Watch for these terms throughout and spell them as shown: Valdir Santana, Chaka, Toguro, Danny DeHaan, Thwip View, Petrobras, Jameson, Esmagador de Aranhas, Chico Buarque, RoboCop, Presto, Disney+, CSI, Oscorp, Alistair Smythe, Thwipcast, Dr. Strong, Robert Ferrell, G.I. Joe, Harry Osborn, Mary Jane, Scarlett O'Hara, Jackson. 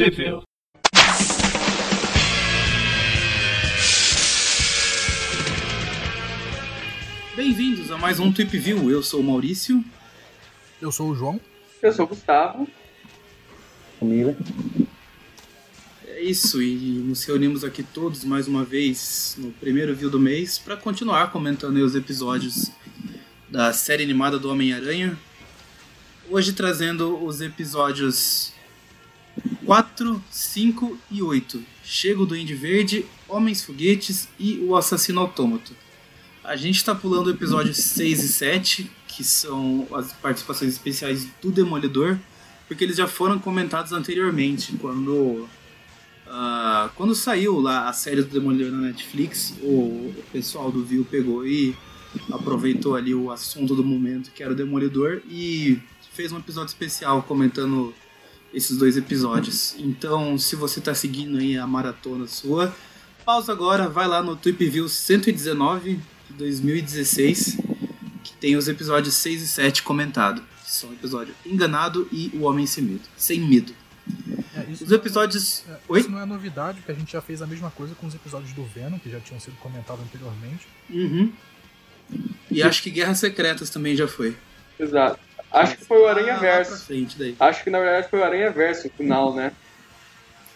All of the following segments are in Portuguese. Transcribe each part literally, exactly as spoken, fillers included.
Thwip View. Bem-vindos a mais um Thwip View. Eu sou o Maurício. Eu sou o João. Eu sou o Gustavo. Comigo. É isso, e nos reunimos aqui todos mais uma vez no primeiro View do mês para continuar comentando aí os episódios da série animada do Homem-Aranha. Hoje trazendo os episódios quatro, cinco e oito. Chega o Duende Verde, Homens Foguetes e o Assassino Autômato. A gente está pulando o episódio seis e sete, que são as participações especiais do Demolidor, porque eles já foram comentados anteriormente, quando, uh, quando saiu lá a série do Demolidor na Netflix, o pessoal do View pegou e aproveitou ali o assunto do momento, que era o Demolidor, e fez um episódio especial comentando esses dois episódios. Então, se você está seguindo aí a maratona sua, pausa agora, vai lá no Thwip View cento e dezenove de dois mil e dezesseis, que tem os episódios seis e sete comentados, que são o episódio Enganado e O Homem Sem Medo. Sem medo. É, isso os episódios... É, Oi? Isso não é novidade, porque a gente já fez a mesma coisa com os episódios do Venom, que já tinham sido comentados anteriormente. Uhum. E acho que Guerras Secretas também já foi. Exato. Acho que foi o Aranha Verso. Ah, Acho que na verdade foi o Aranha Verso, o final, né?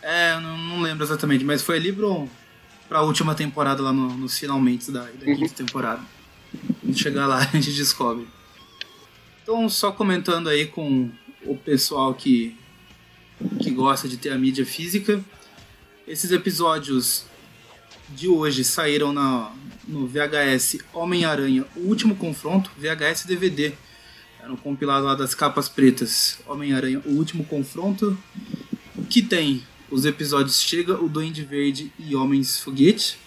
É, eu não, não lembro exatamente, mas foi ali pro, pra última temporada lá no, nos finalmente da, da quinta uhum. temporada. Quando chegar lá a gente descobre. Então, só comentando aí com o pessoal que, que gosta de ter a mídia física, esses episódios de hoje saíram na, no V H S Homem-Aranha, O Último Confronto, V H S D V D. Era um compilado lá das capas pretas, Homem-Aranha, O Último Confronto, que tem os episódios Chega, o Duende Verde e Homens Foguete.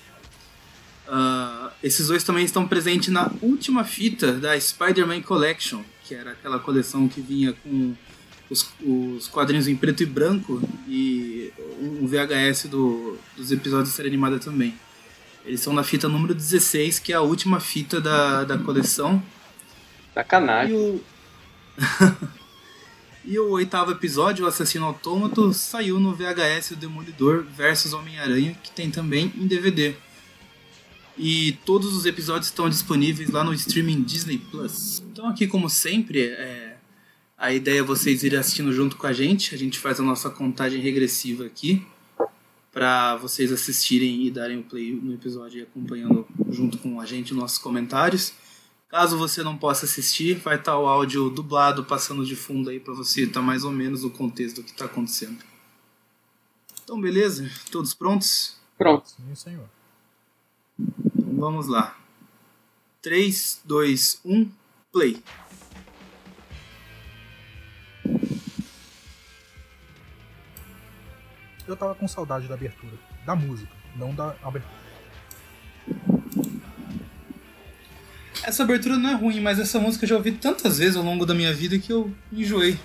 Uh, esses dois também estão presentes na última fita da Spider-Man Collection, que era aquela coleção que vinha com os, os quadrinhos em preto e branco e um V H S do, dos episódios da série animada também. Eles são na fita número dezesseis, que é a última fita da, da coleção. Sacanagem. E o... e o oitavo episódio, O Assassino Autômato, saiu no V H S O Demolidor versus Homem-Aranha, que tem também em D V D. E todos os episódios estão disponíveis lá no streaming Disney+. Então aqui, como sempre, é... a ideia é vocês irem assistindo junto com a gente. A gente faz a nossa contagem regressiva aqui, para vocês assistirem e darem o play no episódio e acompanhando junto com a gente os nossos comentários. Caso você não possa assistir, vai estar o áudio dublado passando de fundo aí para você estar mais ou menos no contexto do que está acontecendo. Então, beleza? Todos prontos? Prontos. Sim, senhor. Então, vamos lá. três, dois, um, play. Eu tava com saudade da abertura, da música, não da abertura. Essa abertura não é ruim, mas essa música eu já ouvi tantas vezes ao longo da minha vida que eu enjoei.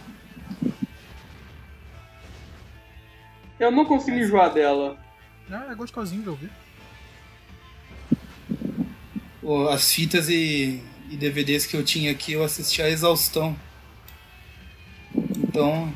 Eu não consigo enjoar dela. Ah, é gostosinho de ouvir. As fitas e, e D V Ds que eu tinha aqui eu assistia a exaustão. Então...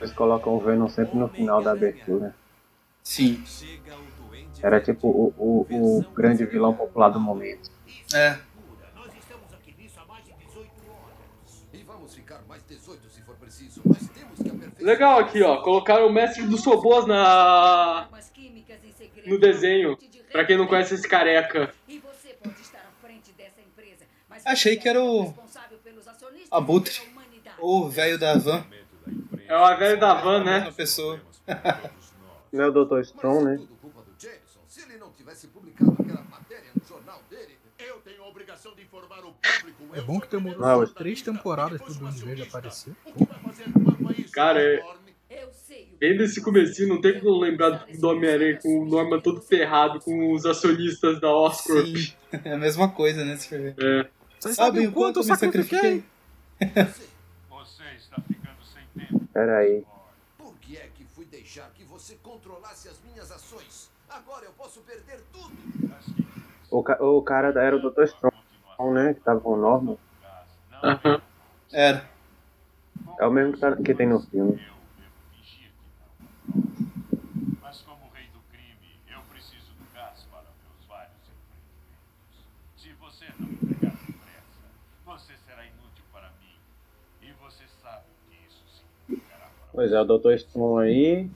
Eles colocam o Venom sempre no final da abertura. Sim. Era tipo o, o, o grande vilão popular do momento. É. Nós estamos aqui nisso há mais de dezoito horas. E vamos ficar mais dezoito se for preciso, mas temos que aperfeiçoar. Legal aqui, ó. Colocaram o mestre dos robôs na... no desenho. Pra quem não conhece esse careca. Achei que era o... Abutre. Ou o velho da van. É o velho da van, né? Uma pessoa. Não é o doutor Strong, né? Se ele não tivesse publicado aquela matéria no jornal dele, eu tenho a obrigação de informar o público. É bom que demorou três temporadas pro Duende Verde aparecer. Cara, eu sei Bem nesse comecinho, não tem como lembrar do Homem-Aranha com o Norman todo ferrado com os acionistas da Oscorp. Sim, é a mesma coisa, né? Se for é. Vocês sabem o quanto eu me sacrifiquei? Você está ficando sem tempo. Peraí. Por que é que fui deixar que você controlasse as minhas ações? Agora eu posso perder tudo. O, ca- o cara era o doutor Strong, né? Que tava com o Norman. Aham. Era. É o mesmo que, tá, que tem no filme. Mas como rei do crime, eu preciso do gás para meus vários empreendimentos. Se você não entregar depressa, você será inútil para mim. E você sabe o que isso significará para você. Pois é, o doutor Strong aí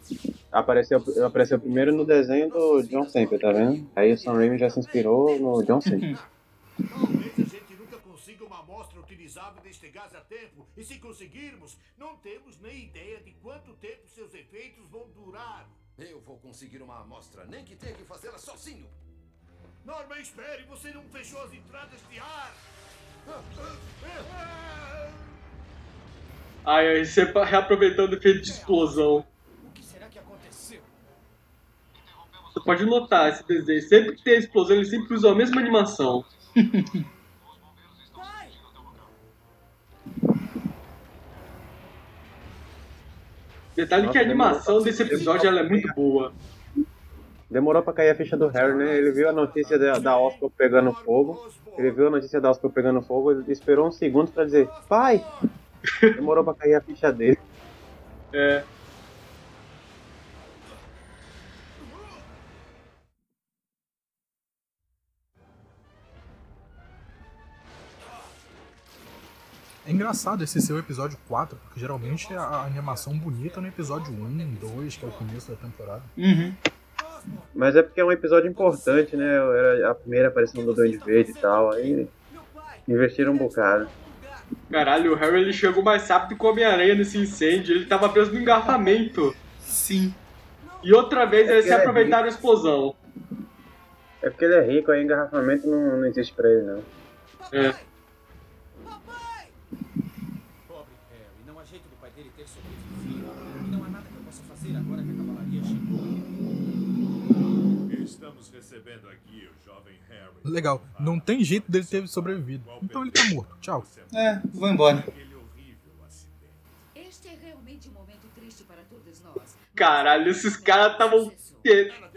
apareceu, apareceu primeiro no desenho do John Semper, tá vendo? Aí o Sam Raimi já se inspirou no John Semper. Talvez a gente nunca consiga uma amostra utilizável deste gás a tempo. E se conseguirmos, não temos nem ideia de quanto tempo seus efeitos vão durar. Eu vou conseguir uma amostra, nem que tenha que fazê-la sozinho. Norman, espere, você não fechou as entradas de ar. Ai, aí você reaproveitando o efeito de explosão. O que será que aconteceu? Você pode notar esse desenho. Sempre que tem explosão, ele sempre usa a mesma animação. Detalhe. Nossa, que a animação desse episódio ela é muito boa. Demorou pra cair a ficha do Harry, né? Ele viu a notícia da, da Oscorp pegando fogo. Ele viu a notícia da Oscorp pegando fogo e esperou uns segundos pra dizer, pai! Demorou pra cair a ficha dele. É. É engraçado esse seu episódio quatro, porque geralmente a animação bonita é no episódio um, dois, que é o começo da temporada. Uhum. Mas é porque é um episódio importante, né? Era a primeira aparição do Duende Verde e tal, aí investiram um bocado. Caralho, o Harry ele chegou mais rápido que o Homem-Aranha nesse incêndio, ele tava preso no engarrafamento. Sim. E outra vez é eles se aproveitaram é a explosão. É porque ele é rico, aí engarrafamento não, não existe pra ele, não. É. Aqui, o jovem Harry. Legal, não tem jeito dele ter sobrevivido. Então ele tá morto, tchau. É, vou embora. Este é realmente um momento triste para todos nós. Caralho, esses caras estavam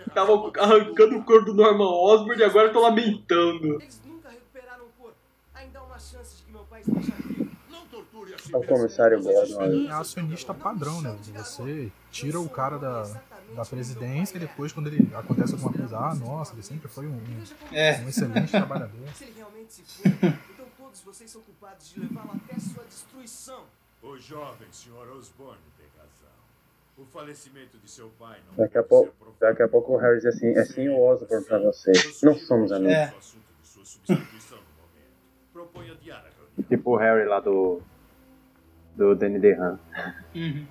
Estavam arrancando o corpo do Norman Osborn e agora estão lamentando. Eles nunca recuperaram o corpo. Ainda há uma chance de que meu pai esteja vivo. Não torture a cidade. É o comissário Gordon. É acionista padrão, né? Você tira o cara da... da presidência, e depois quando ele acontece alguma coisa, ah, nossa, ele sempre foi um, um, é. um excelente trabalhador. Se ele realmente se for, então todos vocês são culpados de levá-lo até sua destruição. O jovem senhor Osborn tem razão. O falecimento de seu pai não daqui a pouco, daqui a pouco o Harry diz assim, é sim o Osborn pra você. Não somos amigos. É. Tipo o Harry lá do do Danny DeHaan. Uhum.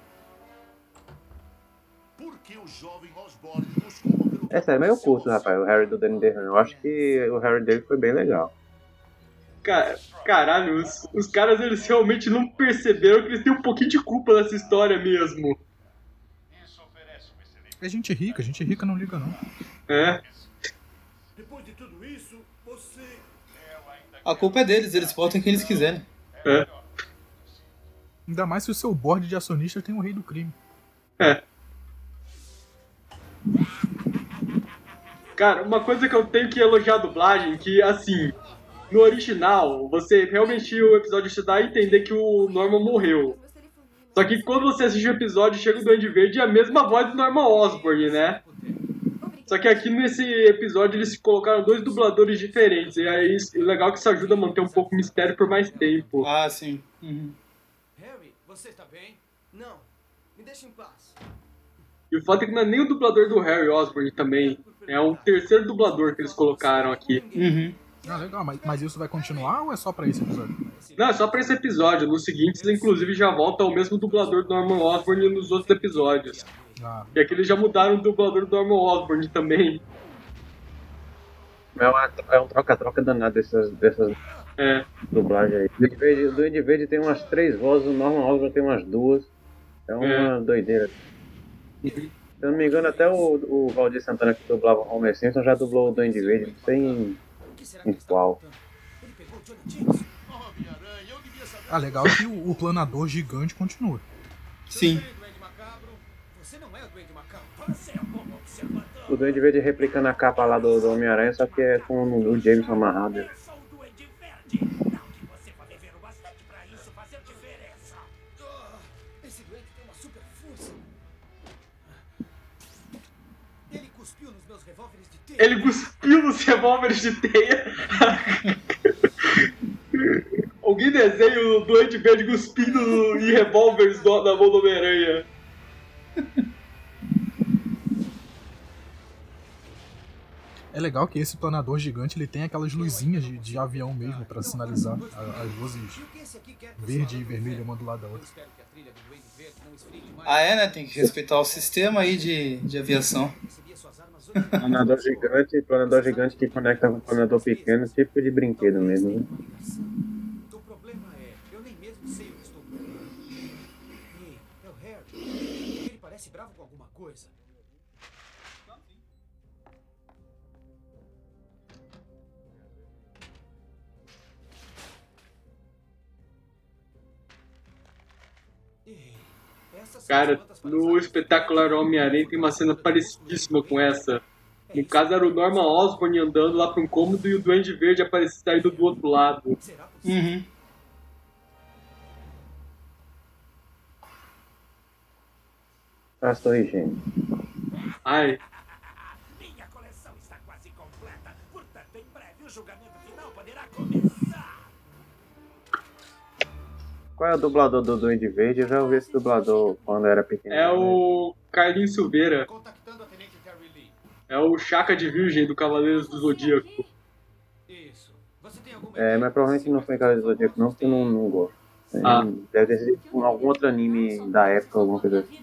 É sério, meio curto, rapaz, o Harry do Danny DeHaan. Eu acho que o Harry dele foi bem legal. Car- Caralho, os, os caras eles realmente não perceberam que eles têm um pouquinho de culpa nessa história mesmo. É gente rica, gente rica não liga não. É. A culpa é deles, eles botam quem eles quiserem. É. Ainda mais se o seu board de acionista tem o rei do crime. É. Cara, uma coisa que eu tenho que elogiar a dublagem, que assim, no original, você realmente o episódio te dá a entender que o Norman morreu. Só que quando você assiste o episódio, chega o Duende Verde e é a mesma voz do Norman Osborn, né? Só que aqui nesse episódio eles colocaram dois dubladores diferentes, e aí é legal que isso ajuda a manter um pouco o mistério por mais tempo. Ah, sim. Uhum. Harry, você está bem? Não, me deixa em paz. E o fato é que não é nem o dublador do Harry Osborn também. É o terceiro dublador que eles colocaram aqui. Uhum. Ah, legal. Mas, mas isso vai continuar ou é só pra esse episódio? Não, é só pra esse episódio. Nos seguintes, inclusive, já volta o mesmo dublador do Norman Osborn nos outros episódios. Ah. E aqui eles já mudaram o dublador do Norman Osborn também. É, uma, é um troca-troca danado dessas, dessas é. dublagens aí. O Duende Verde tem umas três vozes, o Norman Osborn tem umas duas. É uma é. doideira. Uhum. Se eu não me engano, até o, o Valdir Santana, que dublava o Homer Simpson, já dublou o Duende Verde, não sei em, em qual. Ah, legal que o, o planador gigante continua. Sim. O Duende Verde replicando a capa lá do, do Homem-Aranha, só que é com o, o Jameson amarrado. Ele cuspiu nos revólveres de teia. Alguém desenha o Duende Verde cuspindo em revólveres na mão do Homem-Aranha. É legal que esse planador gigante ele tem aquelas luzinhas de, de avião mesmo para sinalizar a, as luzes verde e vermelha uma do lado da outra. Ah é, né? Tem que respeitar o sistema aí de, de aviação. Planador gigante, planador gigante que conecta com o planador pequeno, tipo de brinquedo mesmo, né? O problema é, eu nem mesmo sei o que estou procurando. E é o Harry. Ele parece bravo com alguma coisa. Cara, no espetacular Homem-Aranha tem uma cena parecidíssima com essa. No caso era o Norman Osborn andando lá para um cômodo e o Duende Verde aparece saindo do outro lado. Uhum. Pastor Regime. Ai. Minha coleção está quase completa, portanto em breve o julgamento final poderá começar. Qual é o dublador do Duende Verde? Eu já ouvi esse dublador quando era pequeno. É o Carlinhos Silveira. É o Chaka de Virgem do Cavaleiros do Zodíaco. É, mas provavelmente não foi em Cavaleiros do Zodíaco não, porque eu não, não gosto. Ah. Deve ter sido em algum outro anime da época, alguma coisa assim.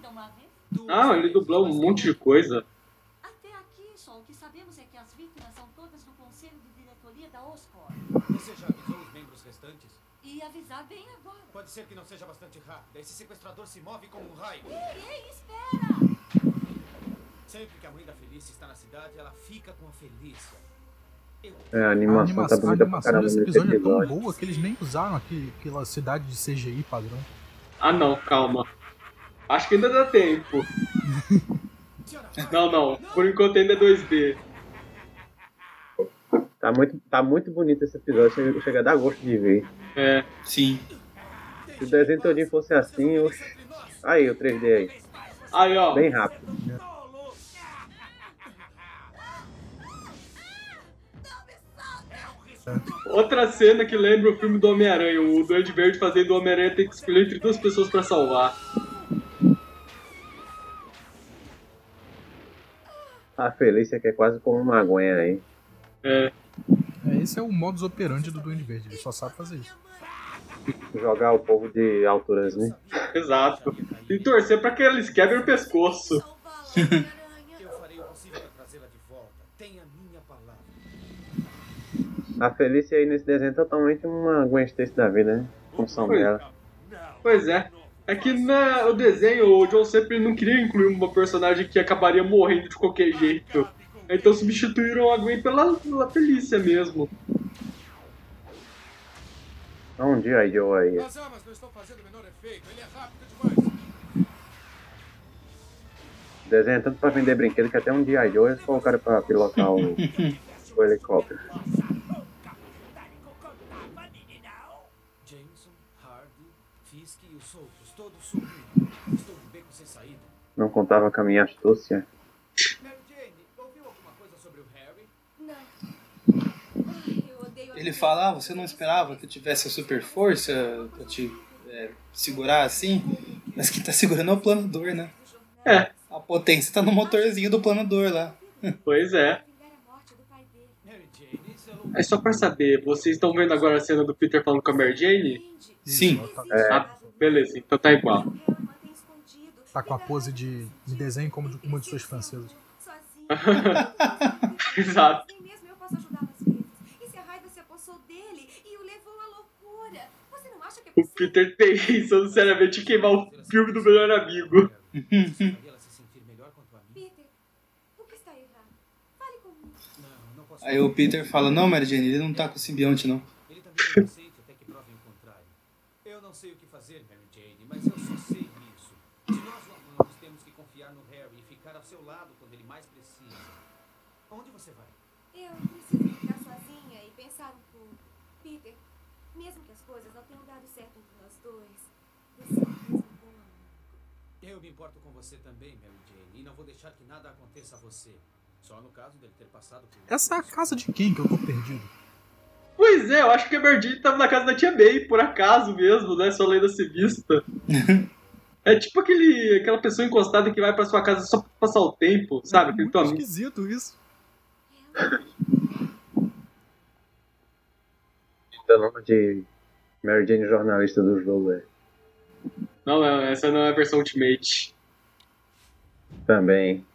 Ah, ele dublou um monte de coisa. Até aqui, só o que sabemos é que as vítimas são todas do Conselho de Diretoria da Oscorp. Você já avisou os membros restantes? E avisar bem agora. Pode ser que não seja bastante rápido. Esse sequestrador se move como um raio. Ei, ei, espera! Sempre que a mãe da Felícia está na cidade, ela fica com a Felícia. Eu... É, a animação, a animação tá bonita pra caramba desse episódio. A animação é tão boa que eles nem usaram aqui, aquela cidade de C G I padrão. Ah não, calma. Acho que ainda dá tempo. não, não. Por enquanto ainda é dois D. Tá muito, tá muito bonito esse episódio, chega a dar gosto de ver. É, sim. Se o desenho todinho fosse assim, eu... aí o três D aí. Aí, ó. Bem rápido. Outra cena que lembra o filme do Homem-Aranha, o Duende Verde fazendo o Homem-Aranha ter que escolher entre duas pessoas pra salvar. A Felícia que é quase como uma aguinha aí. É. Esse é o modus operandi do Duende Verde, ele só sabe fazer isso. Jogar o povo de alturas, né? Exato. E torcer pra que eles quebrem o pescoço. Eu farei o possível pra trazê-la de volta. Tem a minha palavra. A Felícia aí nesse desenho é totalmente uma Gwen Stacy da vida, né? Função pois dela. Pois é. É que na, o desenho, o John Semper não queria incluir uma personagem que acabaria morrendo de qualquer jeito. Então substituíram a Gwen pela, pela Felícia mesmo. Há um G I. Joe aí. As armas não estão fazendo o menor efeito, ele é rápido demais. Desenha tanto pra vender brinquedo que até um G I. Joe eles colocaram pra pilotar o, o helicóptero. Jameson, Hardy, Fisk e os outros, todos subindo. Estou bem com sem saída. Não contava com a minha astúcia. Ele fala, ah, você não esperava que eu tivesse a super força pra te é, segurar assim? Mas quem tá segurando é o planador, né? É. A potência tá no motorzinho do planador lá. Pois é. É só pra saber, vocês estão vendo agora a cena do Peter falando com a Mary Jane? Sim. É. Ah, beleza, então tá igual. Tá com a pose de, de desenho como de uma de suas francesas. Exato. O Peter tem isso seriamente queimar o filme do melhor amigo. Aí o Peter fala, não, Mary Jane, ele não tá com o simbionte, não. Ele também não aceita até que provem o contrário. Eu não sei o que fazer, Mary Jane, mas eu só sei isso. Se nós o amamos, temos que confiar no Harry e ficar ao seu lado quando ele mais precisa. Onde você vai? Eu preciso ficar sozinha e pensar um pouco. Peter, mesmo que as coisas não tenham dado certo entre nós dois, você... Eu me importo com você também, Mary Jane, e não vou deixar que nada aconteça a você. Só no caso dele ter passado por... Essa é a casa de quem que eu tô perdido? Pois é, eu acho que a Mary Jane tava na casa da tia May, por acaso mesmo, né? Só lendo essa vista. É tipo aquele, aquela pessoa encostada que vai pra sua casa só pra passar o tempo, sabe? É muito esquisito isso. Então, nome de Mary Jane, jornalista do jogo, é... Não, não, essa não é a versão Ultimate. Também.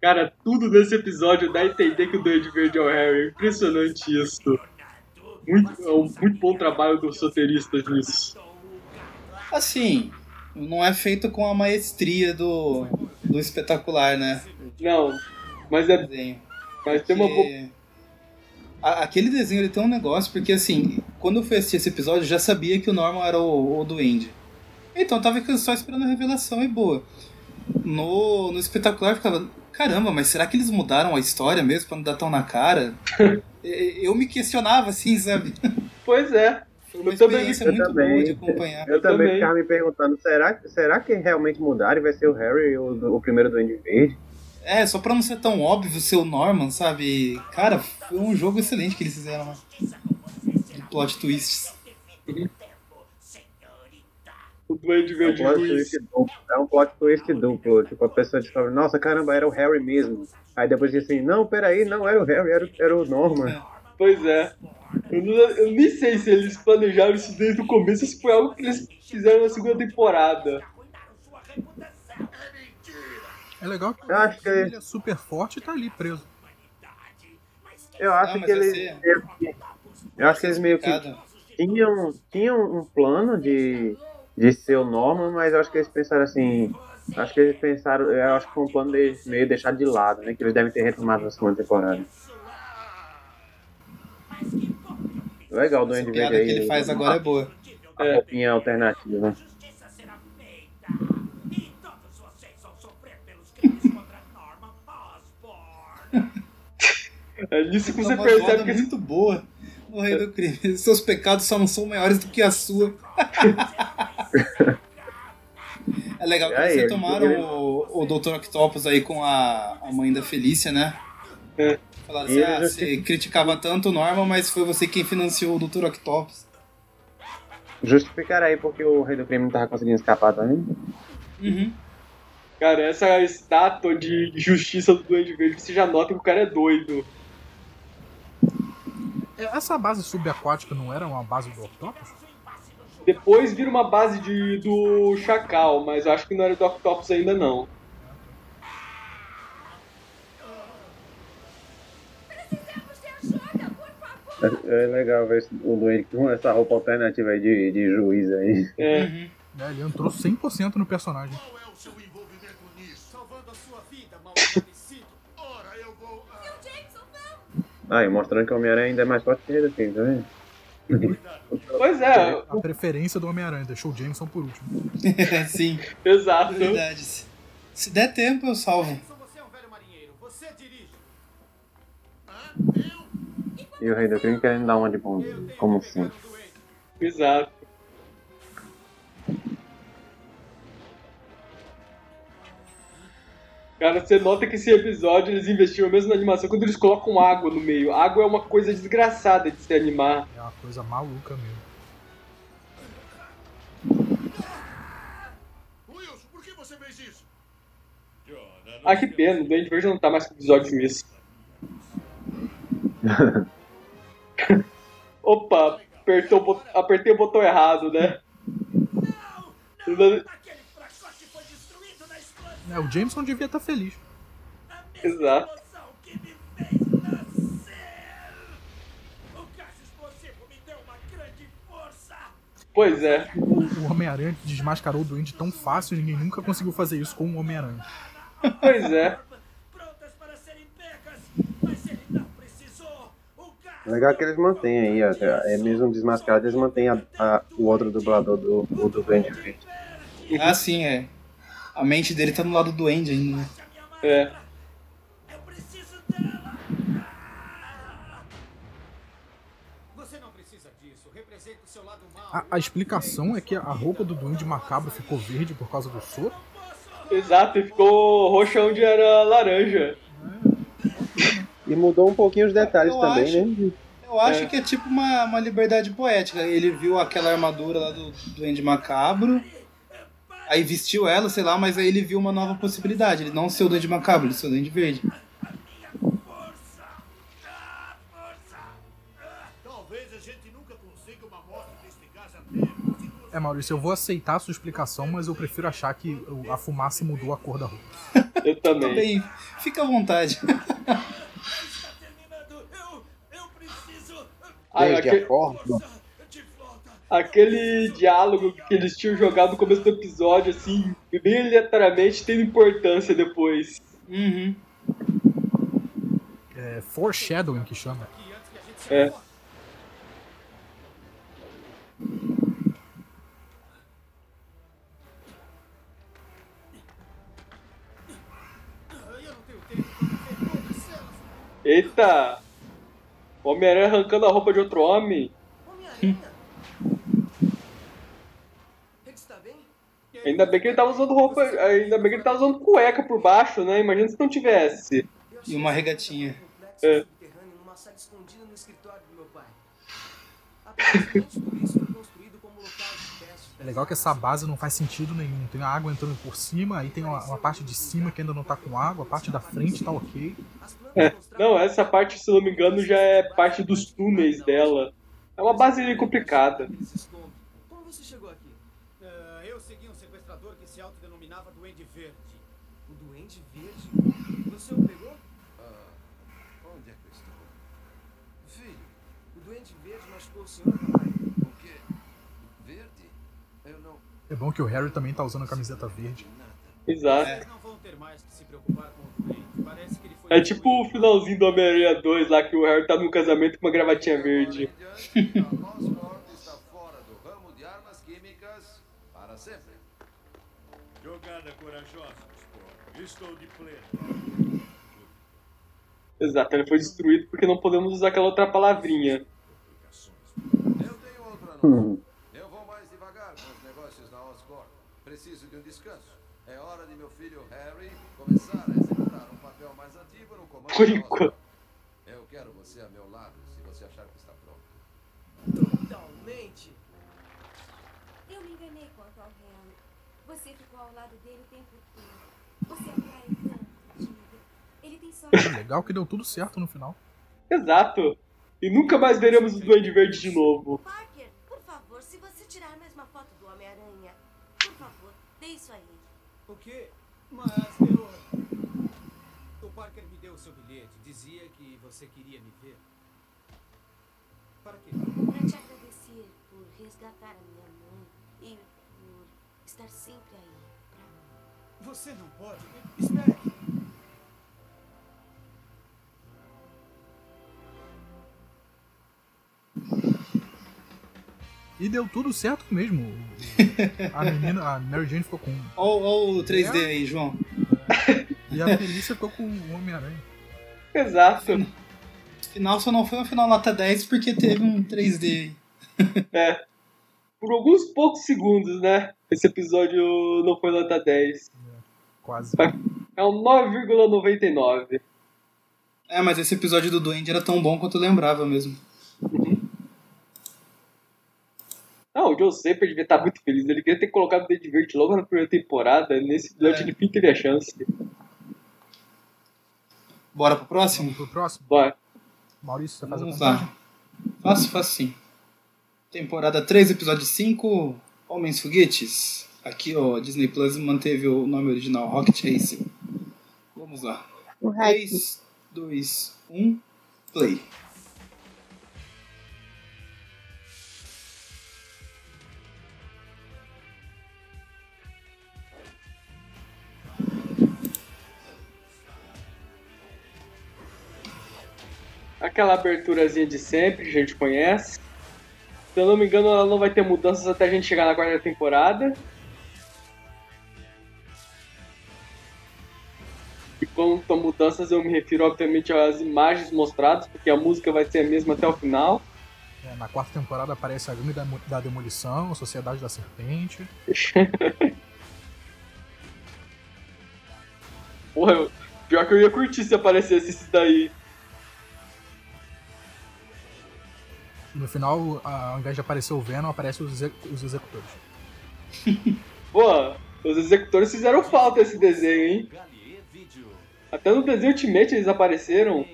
Cara, tudo nesse episódio dá a entender que o Duende Verde é o Harry. Impressionante isso. Muito, é um muito bom trabalho dos roteiristas nisso. Assim, não é feito com a maestria do... do espetacular, né? Não, mas é bem. Mas porque... tem uma boa... Aquele desenho, ele tem um negócio, porque assim, quando eu fui assistir esse episódio, eu já sabia que o Norman era o, o Duende. Então eu tava só esperando a revelação e boa. No, no espetacular eu ficava, caramba, mas será que eles mudaram a história mesmo pra não dar tão na cara? Eu me questionava assim, sabe? Pois é. Foi uma eu experiência também, muito também, boa de acompanhar. Eu, eu também ficava me perguntando, será, será que realmente mudaram e vai ser o Harry o, o primeiro Duende Verde? É, só pra não ser tão óbvio ser o Norman, sabe? Cara, foi um jogo excelente que eles fizeram lá. Um plot twists. O Duende Verde é um plot twist duplo. É um plot twist duplo. Tipo, a pessoa descobre, nossa, caramba, era o Harry mesmo. Aí depois diz assim, não, peraí, não era o Harry, era, era o Norman. É. Pois é. Eu, não, eu nem sei se eles planejaram isso desde o começo, se foi algo que eles fizeram na segunda temporada. É legal que acho que ele é super forte e tá ali preso. Eu acho ah, que eles... Ser... Eu acho que eles meio que tinham, tinham um plano de, de ser o Norman, mas eu acho que eles pensaram assim... Acho que eles pensaram... Eu acho que foi um plano deles meio deixado de lado, né? Que eles devem ter retomado na segunda temporada. Legal o Duende Verde aí. A piada que ele faz agora é boa. A roupinha alternativa. É nisso que você percebe que é muito boa no Rei do Crime. Seus pecados só não são maiores do que a sua. É legal que você tomaram o, o doutor Octopus aí com a, a mãe da Felícia, né? É. Falaram assim, ah, você criticava tanto o Norman, mas foi você quem financiou o doutor Octopus. Justificaram aí porque o Rei do Crime não tava conseguindo escapar também. Uhum. Cara, essa estátua de justiça do Duende Verde, você já nota que o cara é doido. Essa base subaquática não era uma base do Octopus? Depois vira uma base de, do Chacal, mas eu acho que não era do Octopus ainda não. É legal ver o Duende com essa roupa alternativa aí de, de juiz aí. É. Uhum. É, ele entrou cem por cento no personagem. Qual é o seu envolvimento nisso? Salvando a sua vida, mal agradecido. Ora, eu vou... Seu Jameson, vamos! Ah, e mostrando que o Homem-Aranha ainda é mais forte que ele, assim, tá vendo? Pois é. A preferência do Homem-Aranha, deixou o Jameson por último. Sim. Exato. Verdade. Se der tempo, eu salvo. Jameson, você é um velho marinheiro, você dirige. Ah, eu... E o Rei do Crime querendo dar uma de bom, como sim. Exato. Cara, você nota que esse episódio eles investiram mesmo na animação quando eles colocam água no meio. Água é uma coisa desgraçada de se animar. É uma coisa maluca mesmo. Wilson, por que você fez isso? Ah, que pena, o Duende Verde não tá mais com episódios nisso. Opa, apertou, bot... apertei o botão errado, né? Não, não, aquele fracote foi destruído na escola. É, o Jameson devia estar feliz. Exato. Que me fez nascer. O Cassius Possível me deu uma grande Pois é. O, o Homem-Aranha desmascarou o Duende tão fácil, ninguém nunca conseguiu fazer isso com o Homem-Aranha. Pois é. Legal que eles mantêm aí, ó, é mesmo desmascarado, eles mantêm a, a, o outro dublador do, do, do Duende Verde. Ah, sim, é. A mente dele tá no lado do Duende ainda, né? É. A, a explicação é que a roupa do Duende Macabro ficou verde por causa do soro? Exato, e ficou roxa onde era laranja. É. E mudou um pouquinho os detalhes eu também, acho, né? Eu acho é. que é tipo uma, uma liberdade poética. Ele viu aquela armadura lá do Duende Macabro, aí vestiu ela, sei lá, mas aí ele viu uma nova possibilidade. Ele não ser o Duende Macabro, ele ser o Duende Verde. É, Maurício, eu vou aceitar a sua explicação, mas eu prefiro achar que a fumaça mudou a cor da roupa. Eu também. Também. Fica à vontade. Ai, aquele... aquele diálogo que eles tinham jogado no começo do episódio, assim, bem literalmente teve importância depois. Uhum. É foreshadowing que chama. É. Eita! Homem-Aranha arrancando a roupa de outro homem. Homem-Aranha? Ele está bem? Ainda bem que ele tava usando roupa. Ainda bem que ele tava usando cueca por baixo, né? Imagina se não tivesse. E uma regatinha. É. É legal que essa base não faz sentido nenhum. Tem a água entrando por cima, aí tem uma, uma parte de cima que ainda não tá com água, a parte da frente tá ok. É. Não, essa parte, se não me engano, já é parte dos túneis dela. É uma base complicada. Como você chegou aqui? Eu segui um sequestrador que se autodenominava Duende Verde. O Duende Verde? Você o pegou? Onde é que eu estou? Filho, o Duende Verde machucou o senhor, papai. O quê? Verde? É bom que o Harry também tá usando a camiseta verde. Exato. É tipo o finalzinho do Homem-Aranha dois lá, que o Harry tá num casamento com uma gravatinha verde. Exato, ele foi destruído porque não podemos usar aquela outra palavrinha. Eu tenho outra nova. Preciso de um descanso. É hora de meu filho Harry começar a executar um papel mais ativo no comando. Por enquanto. Eu quero você a meu lado, se você achar que está pronto. Totalmente. Eu me enganei quanto ao Harry. Você ficou ao lado dele o tempo todo. Você atrai tanto, tímida. Ele tem só... Legal que deu tudo certo no final. Exato. E nunca mais veremos o Duende Verde de novo. Parker, por favor, se você tirar mais uma foto do Homem-Aranha... Por favor, dê isso aí. O quê? Mas eu... O Parker me deu o seu bilhete. Dizia que você queria me ver. Para quê? Para te agradecer por resgatar a minha mãe e por estar sempre aí para mim. Você não pode... Espere! E deu tudo certo mesmo. A menina, a Mary Jane ficou com... Olha o três D aí, João. E a Felícia ficou com o Homem-Aranha. Exato. Final só não foi uma final nota dez porque teve um três D aí. É. Por alguns poucos segundos, né? Esse episódio não foi nota dez. É, quase. É um nove vírgula noventa e nove. É, mas esse episódio do Duende era tão bom quanto eu lembrava mesmo. Não, o John Semper devia estar muito feliz. Ele queria ter colocado o Duende Verde logo na primeira temporada. Nesse episódio ele fim teve a chance. Bora pro próximo? Pro próximo? Bora. Maurício, você faz a contagem? Faço, faço sim. Temporada três, episódio cinco, Homens Foguetes. Aqui, ó, Disney Plus manteve o nome original, Rocket Racer. Vamos lá. três, dois, um, play. aquela aberturazinha de sempre, que a gente conhece. Se eu não me engano, ela não vai ter mudanças até a gente chegar na quarta temporada. E quanto a mudanças, eu me refiro, obviamente, às imagens mostradas, porque a música vai ser a mesma até o final. É, na quarta temporada aparece a Gangue da, da Demolição, a Sociedade da Serpente. Porra, eu, pior que eu ia curtir se aparecesse isso daí. No final, ao invés de aparecer o Venom, aparecem os, exe- os Executores. Pô, os Executores fizeram falta esse desenho, hein? Até no desenho Ultimate eles apareceram.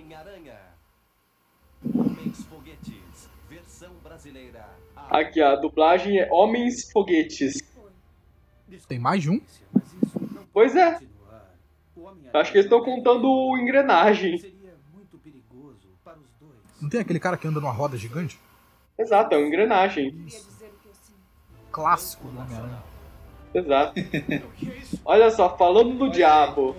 Aqui, ó, a dublagem é Homens Foguetes. Tem mais de um? Pois é. Acho que eles estão contando o Engrenagem. Não tem aquele cara que anda numa roda gigante? Exato, é um Engrenagem. Clássico do Homem-Aranha. Exato. Olha só, falando do diabo.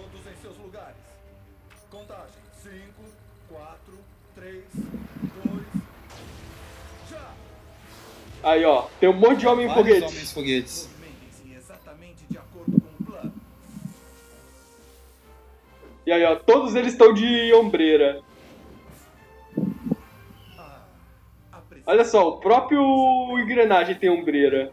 Aí, ó, tem um monte de homem foguete. Homens foguetes. E aí, ó, todos eles estão de ombreira. Olha só, o próprio Engrenagem tem ombreira.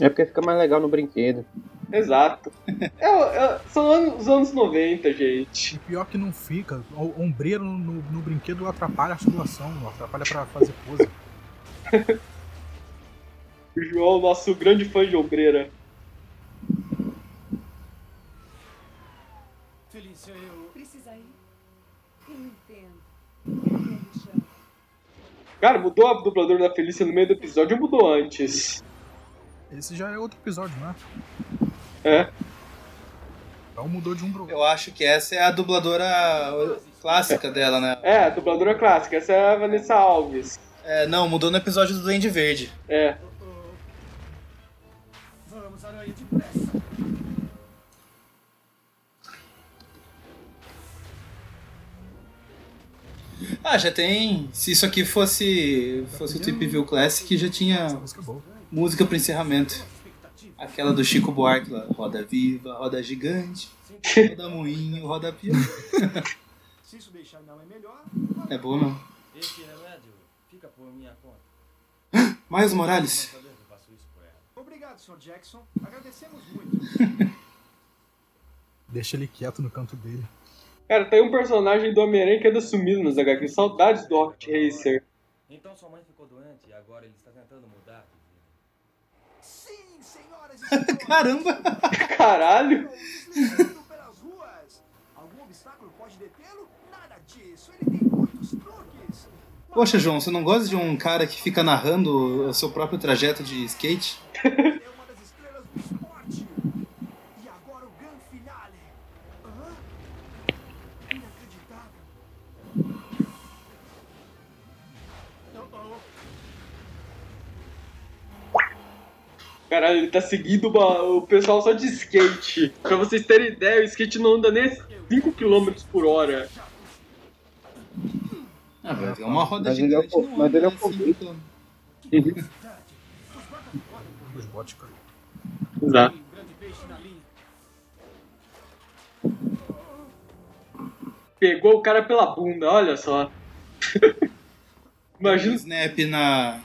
É porque fica mais legal no brinquedo. Exato. é, é, são os anos noventa, gente. E pior que não fica. O ombreiro no, no, no brinquedo atrapalha a articulação, atrapalha pra fazer pose. O João, nosso grande fã de ombreira. Felícia, eu... Precisa ir? Eu entendo. Cara, mudou a dubladora da Felícia no meio do episódio ou mudou antes? Esse já é outro episódio, né? É. Então mudou de um pro outro. Eu acho que essa é a dubladora clássica é. dela, né? É, a dubladora clássica. Essa é a Vanessa Alves. É, não, mudou no episódio do Duende Verde. É. Vamos, Aranha, depressa. Ah, já tem. Se isso aqui fosse, fosse o Thwip View Classic, já tinha música para encerramento. Aquela do Chico Buarque lá. Roda viva, roda gigante, roda moinho, roda pia. Se isso deixar não é melhor. É bom, não. Esse remédio. Fica por minha conta. Mais Morales. Obrigado, senhor Jackson. Agradecemos muito. Deixa ele quieto no canto dele. Cara, tem um personagem do Homem-Aranha que anda sumido nos agá quês. Saudades do Rocket Racer. Então sua mãe ficou doente e agora ele está tentando mudar. Sim, senhoras e senhores. Caramba! Caralho! Pelas ruas. Algum obstáculo pode detê-lo? Nada disso. Ele tem muitos truques. Poxa, João, você não gosta de um cara que fica narrando o seu próprio trajeto de skate? Caralho, ele tá seguindo o pessoal só de skate. Pra vocês terem ideia, o skate não anda nem cinco quilômetros por hora. Ah, velho, é uma roda de gigante. Mas ele é um pouquinho. Os bots, cara. Exato. Pegou o cara pela bunda, olha só. Imagina. Um snap na.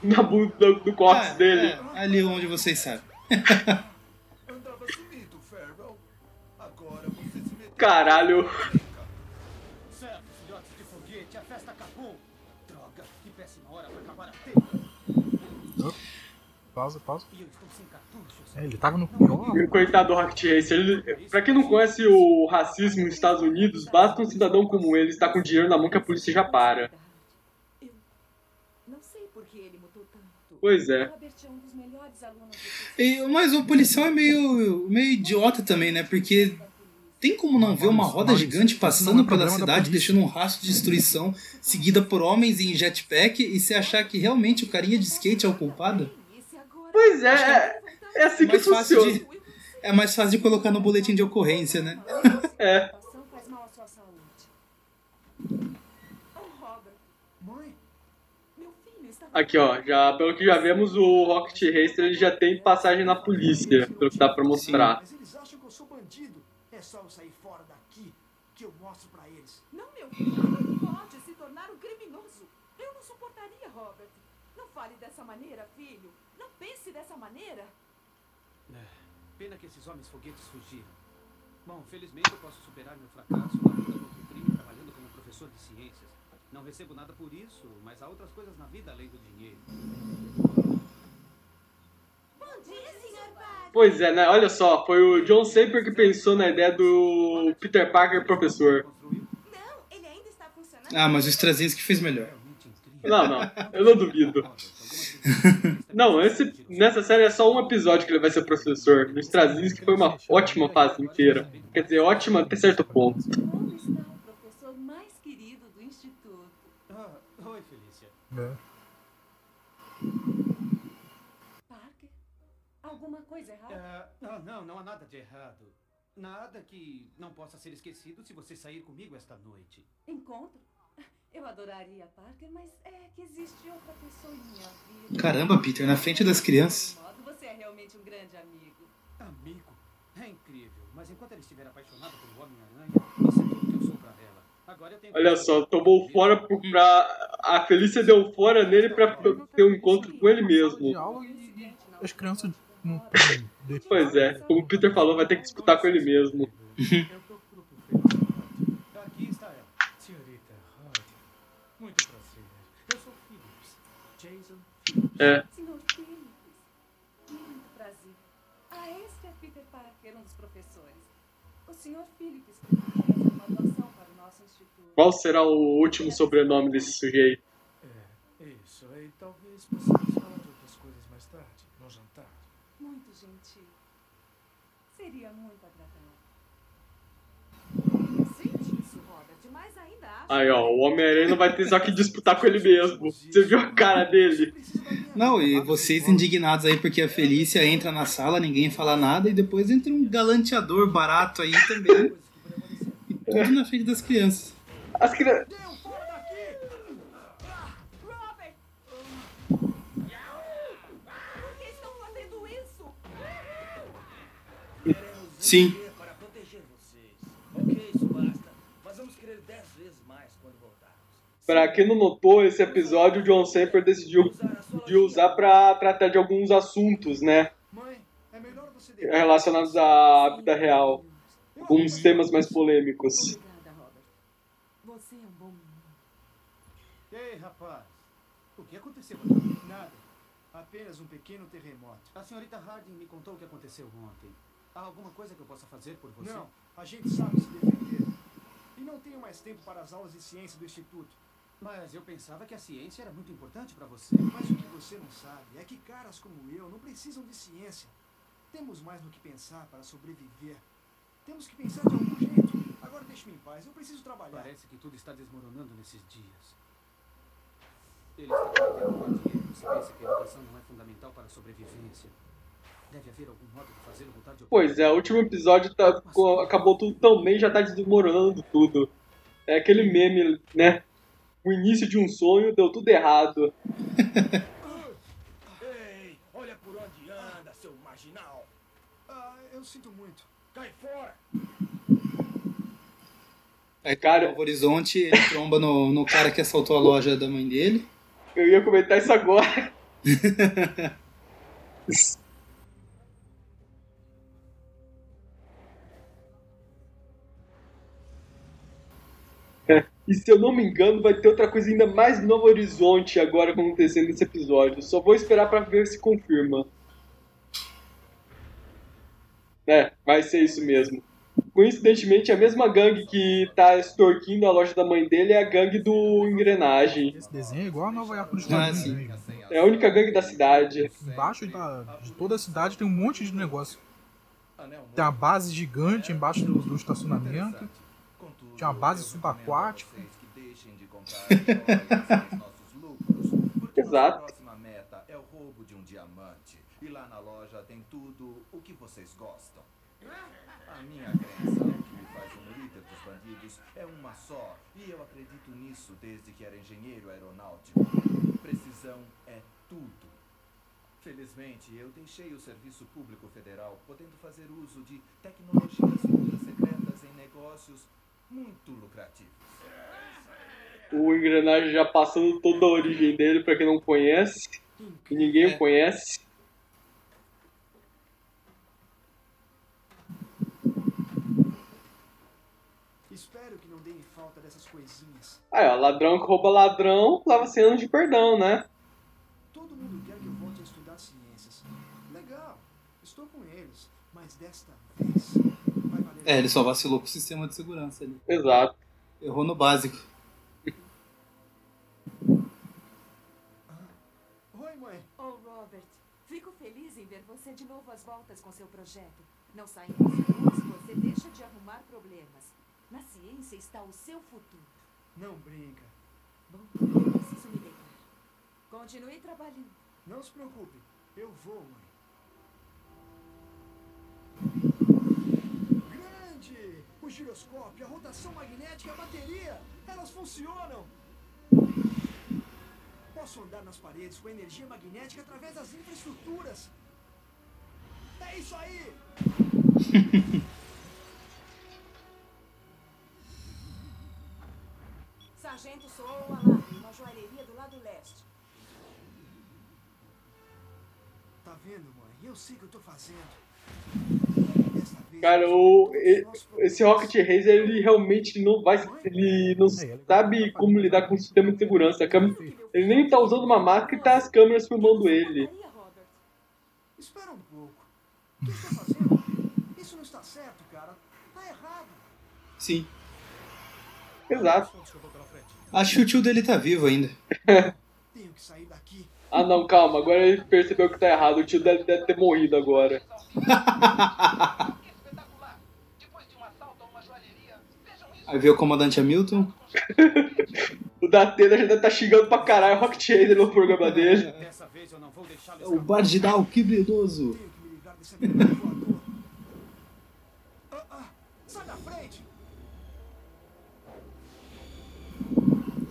Na bunda do, do cóccix ah, dele. É, ali onde vocês sabem. Caralho. Pausa, pausa. É, ele tava no pior. Coitado do Rocket Racer. Ele, pra quem não conhece o racismo nos Estados Unidos, basta um cidadão como ele estar com dinheiro na mão que a polícia já para. Pois é. E, mas o policial é meio, meio idiota também, né? Porque tem como não ver uma roda gigante passando pela cidade, deixando um rastro de destruição, seguida por homens em jetpack, e você achar que realmente o carinha de skate é o culpado? Pois é, é assim que funciona. De, é mais fácil de colocar no boletim de ocorrência, né? É. Aqui, ó, já, pelo que já vemos, o Rocket Racer ele já tem passagem na polícia, pelo que dá pra mostrar. Sim, mas eles acham que eu sou bandido. É só eu sair fora daqui que eu mostro pra eles. Não, meu filho, não pode se tornar um criminoso. Eu não suportaria, Robert. Não fale dessa maneira, filho. Não pense dessa maneira. É, pena que esses homens foguetes fugiram. Bom, felizmente eu posso superar meu fracasso na luta contra o crime trabalhando como professor de ciências. Não recebo nada por isso, mas há outras coisas na vida além do dinheiro. Bom dia, senhor Parker. Pois é, né? Olha só, foi o John Semper que pensou na ideia do Peter Parker professor. Não, ele ainda está funcionando. Ah, mas o Straczynski fez melhor. Não, não, eu não duvido. Não, esse, nessa série é só um episódio que ele vai ser professor. O Straczynski foi uma ótima fase inteira. Quer dizer, ótima até certo ponto. Parker? Alguma coisa errada? Uh, não, não, não há nada de errado. Nada que não possa ser esquecido se você sair comigo esta noite. Encontro? Eu adoraria, Parker, mas é que existe outra pessoa em minha vida. Caramba, Peter, na frente das crianças. Você é realmente um grande amigo. Amigo? É incrível, mas enquanto ela estiver apaixonada pelo Homem-Aranha, você é tudo que eu sou pra ela. Olha só, tomou fora pro, pra... A Felícia deu fora nele pra ter um encontro com ele mesmo. As crianças... Pois é, como o Peter falou, vai ter que disputar com ele mesmo. Aqui está ela, senhorita Hardy. Muito prazer. Eu sou Phillips. Jason Phillips. É. Senhor Phillips, muito prazer. Ah, este é Peter Parker, um dos professores. O senhor Phillips fez uma doação para o nosso instituto. Qual será o último sobrenome desse sujeito? É, isso. E talvez possamos falar de outras coisas mais tarde, no jantar. Muito gentil. Seria muito agradável. Sente isso, Robert, mas ainda acho... Aí, ó, o Homem-Aranha não vai ter só que disputar com ele mesmo. Você viu a cara dele? Não, e vocês indignados aí porque a Felícia entra na sala, ninguém fala nada, e depois entra um galanteador barato aí também. E tudo na frente das crianças. As crianças... Sim. Pra quem não notou, esse episódio o John Semper decidiu de usar pra tratar de alguns assuntos, né? Relacionados à vida real. Alguns temas mais polêmicos. Ei, rapaz. O que aconteceu? Nada. Apenas um pequeno terremoto. A senhorita Harding me contou o que aconteceu ontem. Há alguma coisa que eu possa fazer por você? Não, a gente sabe se defender. E não tenho mais tempo para as aulas de ciência do instituto. Mas eu pensava que a ciência era muito importante para você. Mas o que você não sabe é que caras como eu não precisam de ciência. Temos mais do que pensar para sobreviver. Temos que pensar de algum jeito. Agora deixe-me em paz, eu preciso trabalhar. Parece que tudo está desmoronando nesses dias. Ele está cometendo um erro. Você pensa que a educação não é fundamental para a sobrevivência. Deve haver algum modo de fazer voltar de... Pois é, o último episódio tá, acabou tudo tão bem, já tá desmoronando tudo. É aquele meme, né? O início de um sonho deu tudo errado. Ei, olha por onde anda, seu marginal. Ah, eu sinto muito. Cai fora! Aí, cara, o horizonte ele tromba no, no cara que assaltou a loja da mãe dele. Eu ia comentar isso agora. E se eu não me engano, vai ter outra coisa ainda mais Novo Horizonte agora acontecendo nesse episódio. Só vou esperar pra ver se confirma. É, vai ser isso mesmo. Coincidentemente, a mesma gangue que tá extorquindo a loja da mãe dele é a gangue do Engrenagem. Esse desenho é igual a Nova York dos Estados Unidos. É a única gangue da cidade. Embaixo da, de toda a cidade tem um monte de negócio. Tem a base gigante embaixo do, do estacionamento. Tinha uma base subaquática. Exato. Próxima meta é o roubo de um diamante. E lá na loja tem tudo o que vocês gostam. A minha crença que me faz um líder dos bandidos é uma só. E eu acredito nisso desde que era engenheiro aeronáutico. Precisão é tudo. Felizmente, eu deixei o Serviço Público Federal podendo fazer uso de tecnologias ultra secretas em negócios muito lucrativos. O Engrenagem já passando toda a origem dele pra quem não conhece, que ninguém o conhece. Espero que não deem falta dessas coisinhas. Aí, ó, ladrão que rouba ladrão, lava cem anos de perdão, né? Todo mundo quer que eu volte a estudar ciências. Legal, estou com eles, mas desta vez vai valer. É, ele só vacilou com o sistema de segurança ali. Exato. Errou no básico. Oi, mãe. Oh, Robert, fico feliz em ver você de novo às voltas com seu projeto. Não saindo se você deixa de arrumar problemas. Na ciência está o seu futuro. Não brinca. Bom, eu preciso me deitar. Continue trabalhando. Não se preocupe, eu vou, mãe. Grande! O giroscópio, a rotação magnética, a bateria, elas funcionam. Posso andar nas paredes com energia magnética através das infraestruturas. É isso aí! Sargento, soou o alarme, uma joalheria do lado leste. Tá vendo, mãe? Eu sei o que eu tô fazendo. Cara, o, esse Rocket Racer, ele realmente não vai... Ele não sabe como lidar com o sistema de segurança. Ele nem tá usando uma máscara e tá as câmeras filmando ele. Espera um pouco. O que você tá fazendo? Isso não está certo, cara. Tá errado. Sim. Exato. Acho que o tio dele tá vivo ainda. Tenho que sair daqui. Ah não, calma, agora ele percebeu que tá errado. O tio dele deve ter morrido agora. Aí veio o comandante Hamilton. O da Tena já deve tá xingando pra caralho o Rocket Racer no programa dele. É o Bardidal, que brilhoso.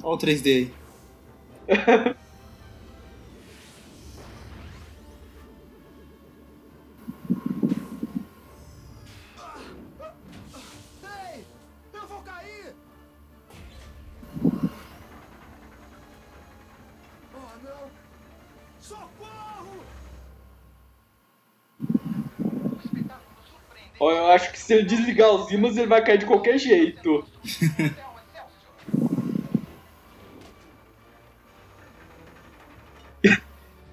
Olha o três D aí. Ei, eu vou cair! Oh, não! Socorro! Oh, eu acho que se ele desligar os ímãs, ele vai cair de qualquer jeito.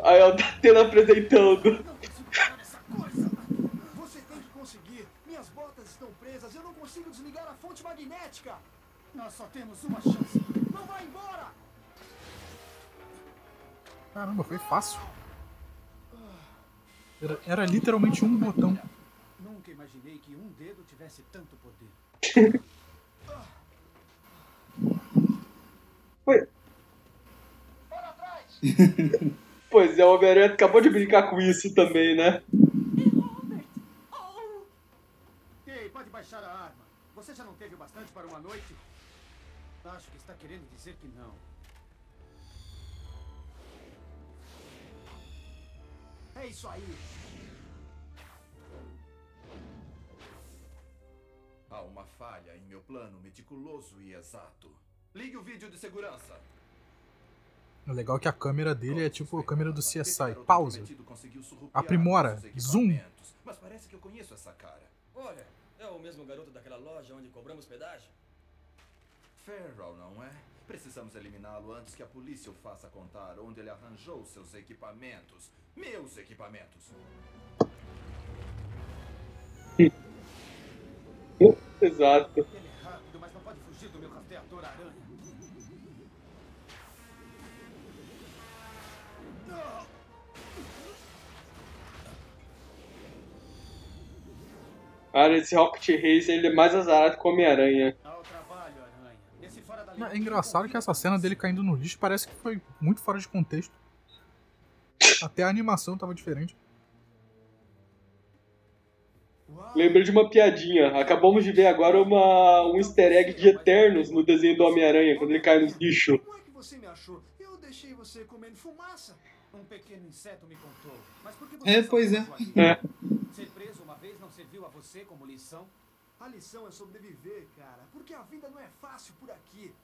Aí eu tá tendo apresentando. Você tem que conseguir. Minhas botas estão presas. Eu não consigo desligar a fonte magnética. Nós só temos uma chance. Não vai embora. Caramba, foi fácil. Era, era literalmente um botão. Nunca imaginei que um dedo tivesse tanto poder. Foi. Para trás. Pois é, o Homem-Aranha acabou de brincar com isso também, né? E Robert! Oh! Ei, pode baixar a arma. Você já não teve bastante para uma noite? Acho que está querendo dizer que não. É isso aí. Há uma falha em meu plano meticuloso e exato. Ligue o vídeo de segurança. O legal é que a câmera dele é tipo a câmera do C S I. Pausa. Aprimora. Zoom. Mas parece que eu conheço essa cara. Olha, é o mesmo garoto daquela loja onde cobramos pedágio? Ferrell, não é? Precisamos eliminá-lo antes que a polícia o faça contar onde ele arranjou seus equipamentos. Meus equipamentos. Exato. Ele é rápido, mas não pode fugir do meu rastreador aranha. Cara, esse Rocket Racer, ele é mais azarado que o Homem-Aranha. É engraçado que essa cena dele caindo no lixo parece que foi muito fora de contexto. Até a animação tava diferente. Lembrei de uma piadinha. Acabamos de ver agora uma, um easter egg de Eternos no desenho do Homem-Aranha, quando ele cai nos lixos. Como é que você me achou? deixei você comendo fumaça. Um pequeno inseto me contou. Mas por que você é, pois é. é. Ser preso uma vez não serviu a você como lição? A lição é sobreviver, cara. Porque a vida não é fácil por aqui.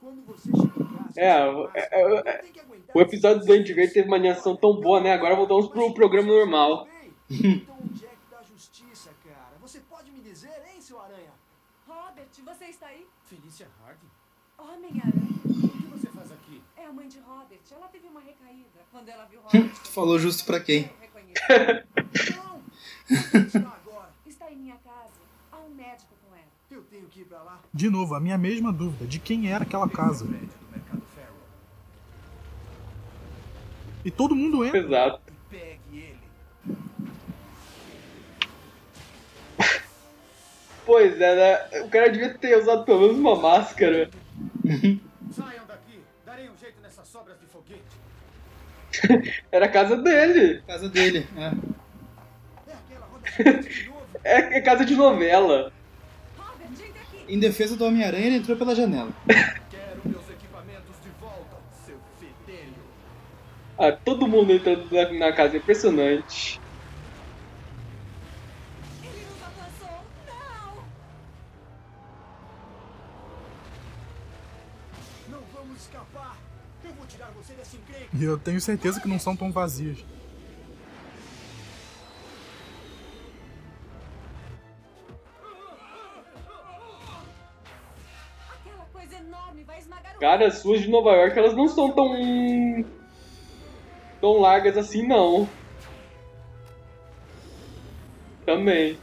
Quando você chega em casa... É, é, é, é, é o episódio do Duende Verde teve uma animação tão boa, né? Agora voltamos pro programa normal. Então onde é que dá justiça, cara? Você pode me dizer, hein, seu Aranha? Robert, você está aí? Felícia Hardy? Homem-Aranha? O que você faz aqui? É a mãe de Robert. Ela teve uma recaída. Quando ela viu Robert... Falou justo pra quem? Não! Onde está agora? Está em minha casa. Há um médico com ela. Eu tenho que ir pra lá. De novo, a minha mesma dúvida. De quem era aquela casa? E todo mundo entra. Exato. Pegue ele. Pois é, né? O cara devia ter usado pelo menos uma máscara. Saiam daqui. Darei um jeito nessas sobras de foguete. Era a casa dele. Casa dele, é. É aquela roda de novo. É casa de novela. Em defesa do Homem-Aranha, ele entrou pela janela. Quero meus equipamentos de volta, seu fedelho. Ah, todo mundo entrando na, na casa, é impressionante. Ele nos avançou, não! Não vamos escapar. Eu vou tirar você desse encrenque. E eu tenho certeza que não são tão vazios. Cara, as ruas de Nova York, elas não são tão... tão largas assim, não. Também.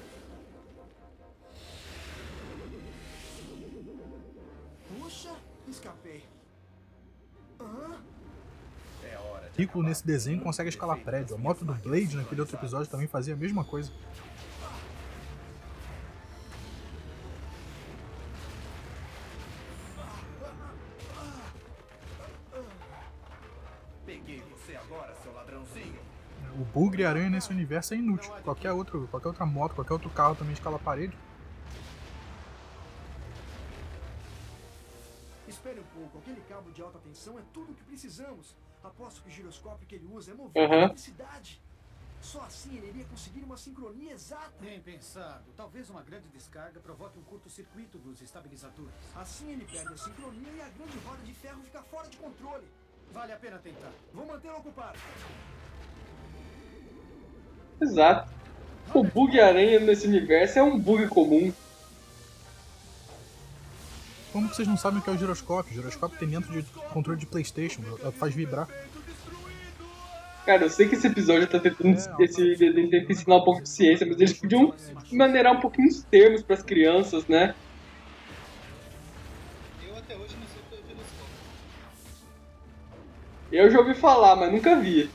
Puxa, escapei. Uhum. É hora de Rico, nesse desenho, consegue escalar prédio. A moto do Blade, naquele outro episódio, também fazia a mesma coisa. Bugre aranha nesse universo é inútil. Qualquer, outro, qualquer outra moto, qualquer outro carro também escala a parede. Espere um pouco, aquele cabo de alta tensão é tudo o que precisamos. Aposto que o giroscópio que ele usa é movido uhum. a eletricidade. Só assim ele iria conseguir uma sincronia exata. Bem pensado. Talvez uma grande descarga provoque um curto-circuito dos estabilizadores. Assim ele perde a sincronia e a grande roda de ferro fica fora de controle. Vale a pena tentar. Vou mantê-lo ocupado. Exato. O bug aranha nesse universo é um bug comum. Como vocês não sabem o que é o giroscópio? O giroscópio tem dentro de controle de PlayStation, faz vibrar. Cara, eu sei que esse episódio tá tentando é, esse, tenta ensinar um pouco de ciência, mas eles podiam maneirar um pouquinho os termos pras crianças, né? Eu até hoje não sei o que é o giroscópio. Eu já ouvi falar, mas nunca vi.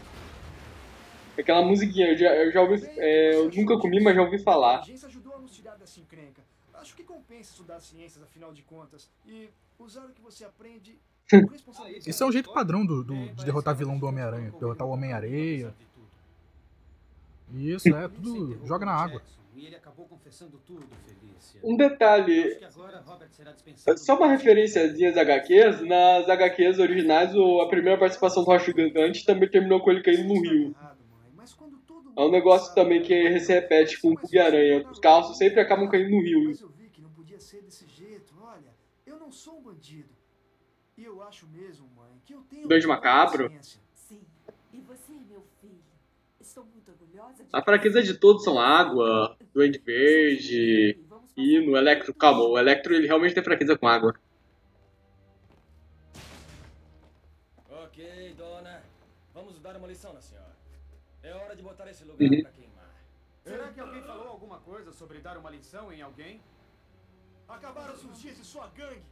Aquela musiquinha, eu já, eu já ouvi, é, eu nunca comi, mas já ouvi falar. A ciência ajudou a nos tirar dessa encrenca. Acho que compensa estudar ciências, afinal de contas. E usar o que você aprende com responsabilidade. Esse é o jeito padrão do, do, de derrotar vilão do Homem-Aranha. Derrotar o Homem-Areia. Isso, é, tudo joga na água. Um detalhe, só uma referenciazinha às agá quês. Nas agá quês originais, a primeira participação do Rocha Gigante também terminou com ele caindo no rio. É um negócio também que se repete com o Bug-Aranha. Os carros sempre acabam caindo no rio. Mas eu vi que não podia ser desse jeito. Olha, eu não sou um bandido. E eu acho mesmo, mãe, que eu tenho... Beijo macabro. Sim, e você é meu filho. Estou muito orgulhosa de... A fraqueza de todos são água, Duende Verde, e no Electro... Calma, o Electro ele realmente tem fraqueza com água. Ok, dona. Vamos dar uma lição na senhora. É hora de botar esse lugar uhum. pra queimar. Será que alguém falou alguma coisa sobre dar uma lição em alguém? Acabaram os dias de sua gangue.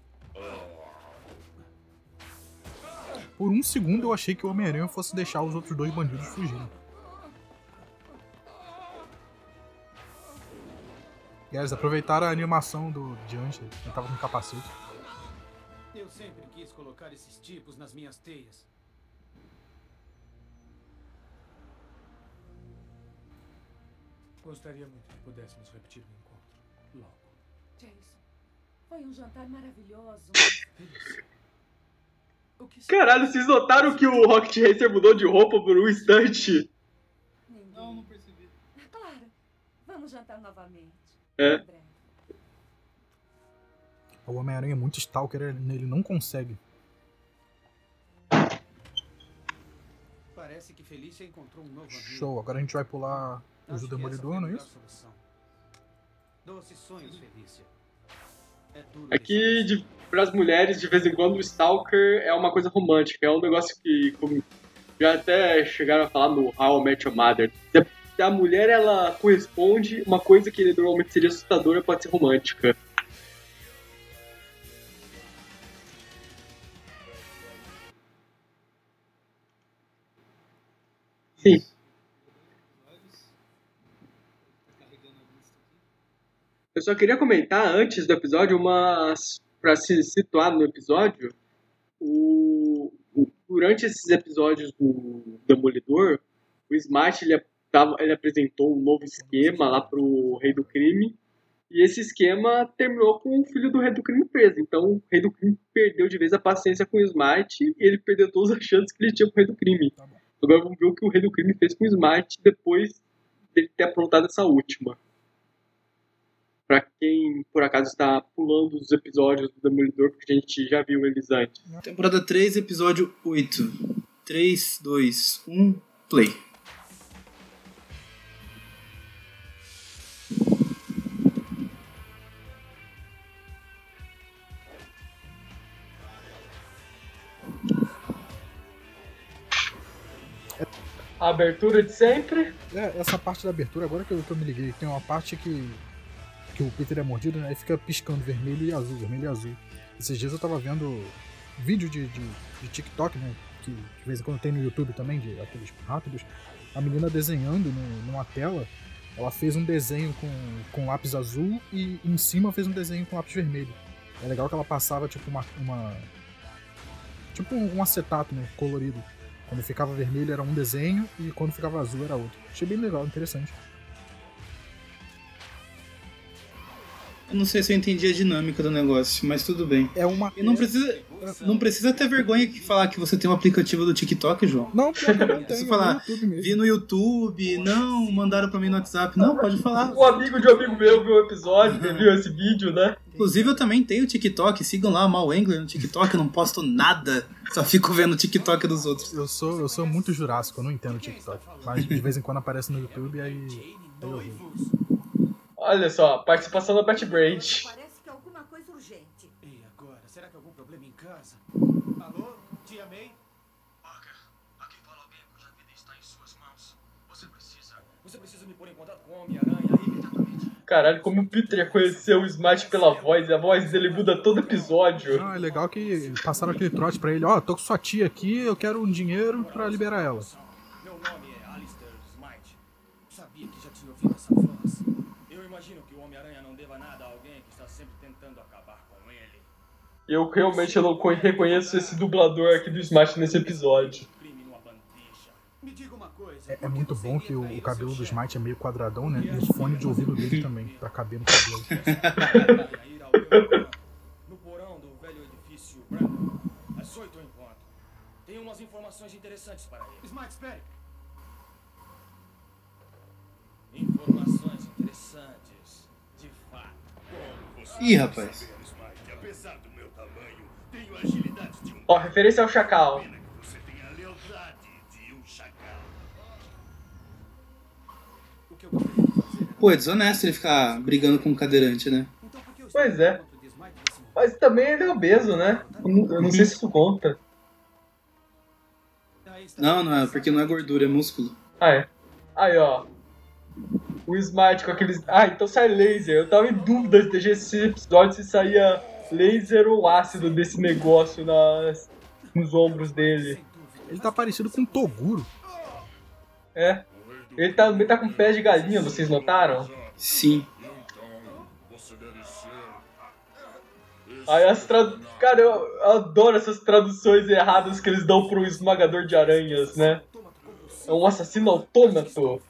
Por um segundo eu achei que o Homem-Aranha fosse deixar os outros dois bandidos fugindo. E eles aproveitaram a animação do Diante, ele tava com o capacete. Eu sempre quis colocar esses tipos nas minhas teias. Gostaria muito que pudéssemos repetir o encontro logo. Jason, foi um jantar maravilhoso. Caralho, vocês notaram que o Rocket Racer mudou de roupa por um instante? Não, não percebi. Claro, vamos jantar novamente. É. O Homem-Aranha é muito stalker, ele não consegue. Parece que Felícia encontrou um novo show, amigo. Agora a gente vai pular o Demolidor, não é isso? Doces sonhos, Felícia. É, é que de, pras mulheres, de vez em quando, o stalker é uma coisa romântica. É um negócio que, como já até chegaram a falar no How I Met Your Mother, se a mulher, ela corresponde, uma coisa que normalmente seria assustadora pode ser romântica. Sim. Eu só queria comentar antes do episódio, uma para se situar no episódio, o, o, durante esses episódios do Demolidor, o Smythe ele, ele apresentou um novo esquema lá pro Rei do Crime, e esse esquema terminou com o filho do Rei do Crime preso. Então o Rei do Crime perdeu de vez a paciência com o Smythe e ele perdeu todas as chances que ele tinha com o Rei do Crime. Agora vamos ver o que o Rei do Crime fez com o Smythe depois dele ter aprontado essa última. Pra quem, por acaso, está pulando os episódios do Demolidor, porque a gente já viu eles antes. Temporada três, episódio oito. três, dois, um, play. A abertura de sempre. É, essa parte da abertura, agora que eu, que eu me liguei, tem uma parte que, que o Peter é mordido, né? Aí fica piscando vermelho e azul, vermelho e azul. Esses dias eu tava vendo vídeo de, de, de TikTok, né? Que de vez em quando tem no YouTube também, de aqueles rápidos. A menina desenhando no, numa tela, ela fez um desenho com, com lápis azul e em cima fez um desenho com lápis vermelho. É legal que ela passava tipo uma... uma tipo um acetato, né? Colorido. Quando ficava vermelho era um desenho e quando ficava azul era outro. Achei bem legal, interessante. Eu não sei se eu entendi a dinâmica do negócio, mas tudo bem. É uma... E não precisa, não precisa ter vergonha de falar que você tem um aplicativo do TikTok, João. Não, não tem. Falar, no vi no YouTube, não, mandaram pra mim no WhatsApp. Não, pode falar. O amigo de um amigo meu viu o episódio, uhum. viu esse vídeo, né? Inclusive eu também tenho TikTok, sigam lá, Mal Engler no TikTok, eu não posto nada, só fico vendo o TikTok dos outros. Eu sou, eu sou muito jurássico, eu não entendo o TikTok, mas de vez em quando aparece no YouTube e aí... Olha só, participação da Pat Braid. Parece que é alguma coisa urgente. E agora? Será que há algum problema em casa? Alô? Tia May? Parker, aqui fala o Beco, a vida está em suas mãos. Você precisa... Você precisa me pôr em contato com o Homem-Aranha imediatamente. Caralho, como o Peter conheceu o Smythe pela voz, a voz dele muda todo episódio. Ah, é legal que passaram aquele trote pra ele. Ó, oh, tô com sua tia aqui, eu quero um dinheiro pra liberar ela. Meu nome é Alistair Smythe. Sabia que já tinha ouvido essa voz. Eu imagino que o Homem-Aranha não deva nada a alguém que está sempre tentando acabar com ele. Eu realmente eu não reconheço esse dublador aqui do Smythe nesse episódio. É, é muito bom que o, o cabelo do Smythe é meio quadradão, né? E o fone de ouvido dele também, pra caber no cabelo. No porão do velho edifício branco, às oito eu encontro. Tem umas informações interessantes para ele. Smythe, espere! Informações interessantes, de fato. Ih, rapaz. Ó, oh, referência ao chacal. Pô, é desonesto ele ficar brigando com um cadeirante, né? Pois é. Mas também ele é obeso, né? Eu não sei se isso conta. Não, não é, porque não é gordura, é músculo. Ah, é. Aí, ó. O Smythe com aqueles... Ah, então sai laser. Eu tava em dúvida desse episódio se saía laser ou ácido desse negócio nas... nos ombros dele. Ele tá parecido com um Toguro. É. Ele também tá, tá com pés de galinha, vocês notaram? Sim. Aí as tradu... Cara, eu adoro essas traduções erradas que eles dão pro Esmagador de Aranhas, né? É um assassino autômato.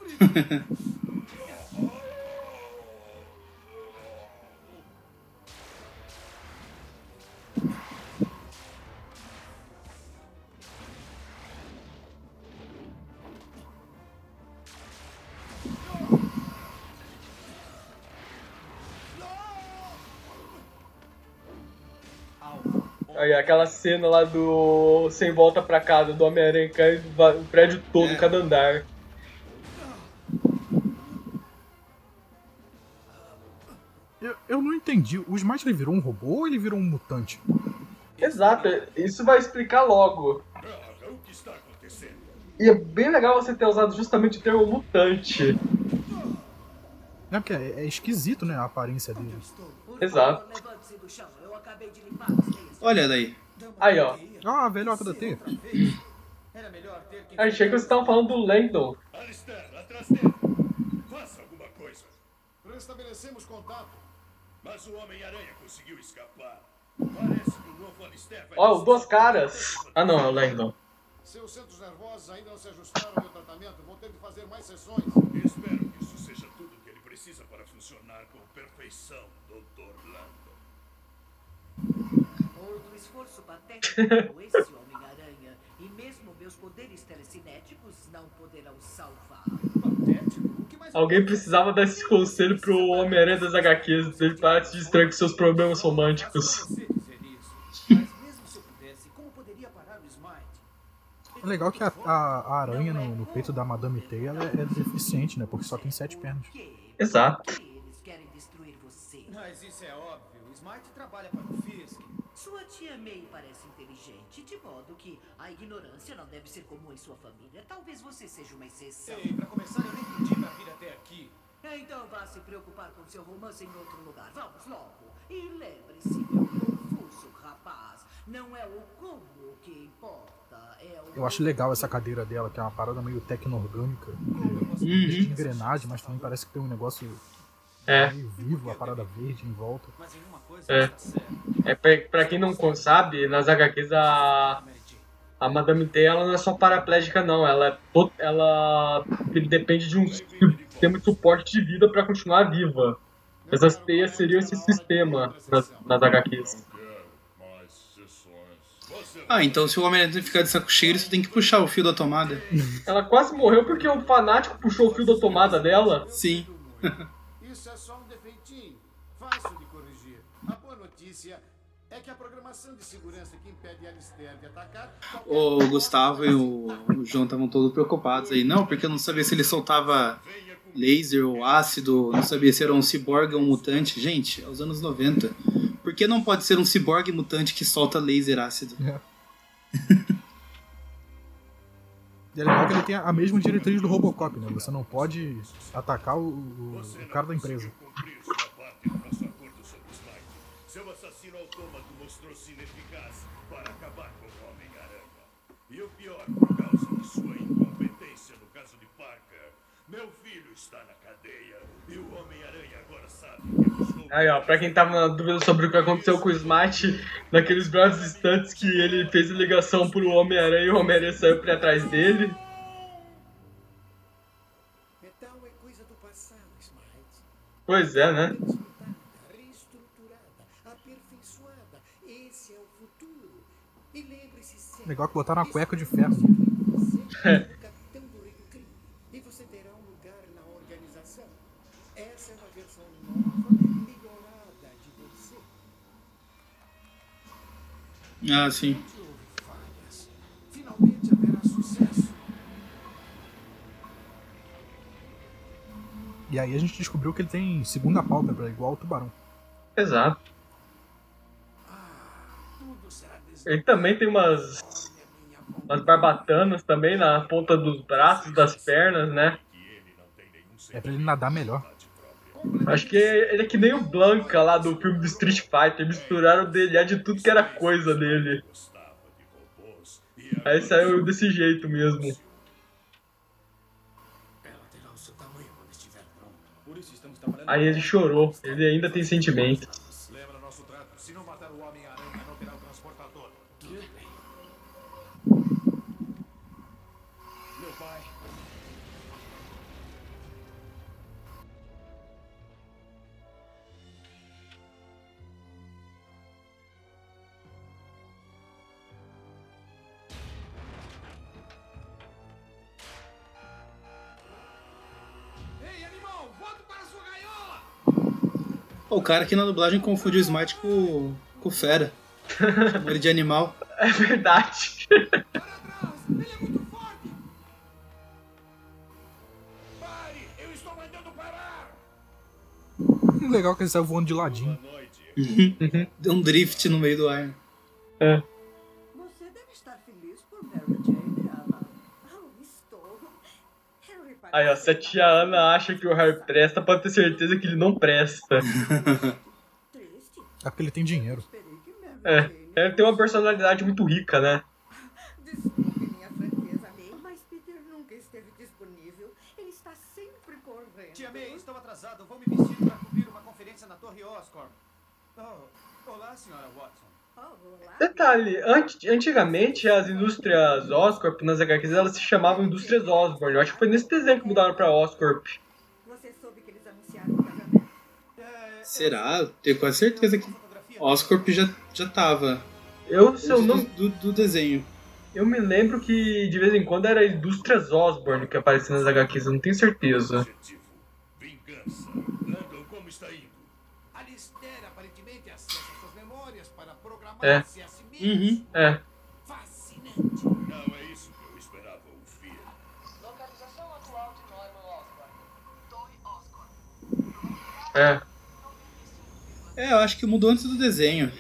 Aí, aquela cena lá do Sem Volta Pra Casa, do Homem-Aranha, cai o prédio todo, é. cada andar. Eu, eu não entendi. O Smythe, ele virou um robô ou ele virou um mutante? Exato. Isso vai explicar logo. O que está acontecendo? E é bem legal você ter usado justamente o termo mutante. É porque é, é esquisito, né, a aparência dele. Exato. Olha daí. Aí, ó. Ah, a velhota da T. Achei que vocês estavam falando do Lendon. Alistair, atrás dele. Faça alguma coisa. Restabelecemos contato, mas o Homem-Aranha conseguiu escapar. Parece que o novo Alistair vai... Ó, os dois caras. Ah, não, é o Lendon. Seus centros nervosos ainda não se ajustaram ao meu tratamento. Vou ter que fazer mais sessões. Espero que isso seja tudo que ele precisa para funcionar com perfeição, doutor Lando. Outro esforço patético, esse Homem-Aranha. E mesmo meus poderes telecinéticos não poderão salvar. Patético? O que mais... Alguém precisava dar esse conselho pro Homem-Aranha das agá quês. Dele para se distrair com seus problemas românticos. O legal é que a, a, a aranha no, no peito da Madame Teia ela é, é deficiente, né? Porque só tem sete pernas. Exato. Eles querem destruir você. Mas isso é óbvio. O Smythe trabalha para o Fisk. Sua tia May parece inteligente, de modo que a ignorância não deve ser comum em sua família. Talvez você seja uma exceção. Ei, pra começar, eu nem pedi pra vir até aqui. Então vá se preocupar com seu romance em outro lugar. Vamos logo. E lembre-se, meu confuso rapaz, não é o como que importa. Eu acho legal essa cadeira dela, que é uma parada meio tecno-orgânica, de uhum. engrenagem, mas também parece que tem um negócio é. meio vivo, a parada verde em volta. É, é pra, pra quem não sabe, nas agá quês a, a Madame Teia ela não é só paraplégica não, ela, ela depende de um sistema de suporte de vida pra continuar viva. Essas teias seriam esse sistema nas, nas agá quês. Ah, então se o Homem-Aranha ficar de saco cheio, você tem que puxar o fio da tomada. Ela quase morreu porque o fanático puxou o fio da tomada dela. Sim. Isso é só um defeitinho, fácil de corrigir. A boa notícia é que a programação de segurança que impede Alistair de atacar... O Gustavo e o, o João estavam todos preocupados aí. Não, porque eu não sabia se ele soltava laser ou ácido, não sabia se era um ciborgue ou um mutante. Gente, aos anos noventa. Por que não pode ser um ciborgue mutante que solta laser ácido? É. E é legal que ele tem a mesma diretriz do Robocop, né? Você não pode atacar o, o, o cara da empresa. Seu assassino autômato mostrou-se ineficaz para acabar com o Homem-Aranha. E o pior, por causa de sua incompetência no caso de Parker, meu filho está na cadeia e o Homem-Aranha agora sabe que eu estou... Aí, ó, pra quem tava na dúvida sobre o que aconteceu com o Smythe, naqueles breves instantes que ele fez a ligação pro Homem-Aranha e o Homem-Aranha saiu pra trás dele. Então é coisa do passado, Smythe. Pois é, né? Legal que botaram uma cueca de ferro. É. Ah, sim. Finalmente haverá sucesso. E aí a gente descobriu que ele tem segunda pálpebra, igual ao tubarão. Exato. Ele também tem umas, umas barbatanas também na ponta dos braços, das pernas, né? É pra ele nadar melhor. Acho que ele é que nem o Blanca lá do filme do Street Fighter. Misturaram o D N A de tudo que era coisa dele. Aí saiu desse jeito mesmo. Aí ele chorou. Ele ainda tem sentimento. O cara que na dublagem confundiu o Smythe com, com o Fera. Olho de animal. É verdade. Legal que ele saiu voando de ladinho. Deu um drift no meio do ar. É. Você deve estar feliz por Mary Jane, Ana. Oh, estou. Aí, ó, se a tia Ana acha que o Harry presta, pode ter certeza que ele não presta. É porque ele tem dinheiro. É, ele tem uma personalidade muito rica, né? Desculpe minha franqueza, May, mas Peter nunca esteve disponível. Ele está sempre correndo. Tia May, estou atrasado. Vou me vestir para cobrir uma conferência na Torre Oscorp. Oh, olá, senhora Watson. Detalhe, antigamente as indústrias Oscorp nas H Qs, elas se chamavam indústrias Osborn. Eu acho que foi nesse desenho que mudaram pra Oscorp. Você soube que eles anunciaram o casamento? Será? Tenho quase certeza que Oscorp já, já tava. Eu, se eu não... do, do desenho. Eu me lembro que de vez em quando era indústrias Osborn que aparecia nas H Qs, eu não tenho certeza. Vingança. Lendon, como está indo? Alistair aparentemente acessa suas memórias para programar-se a si mesmo. É. Fascinante. Não é isso que eu esperava ouvir. Localização atual de Norman Osborn. Torre Oscorp. É. É, eu acho que mudou antes do desenho.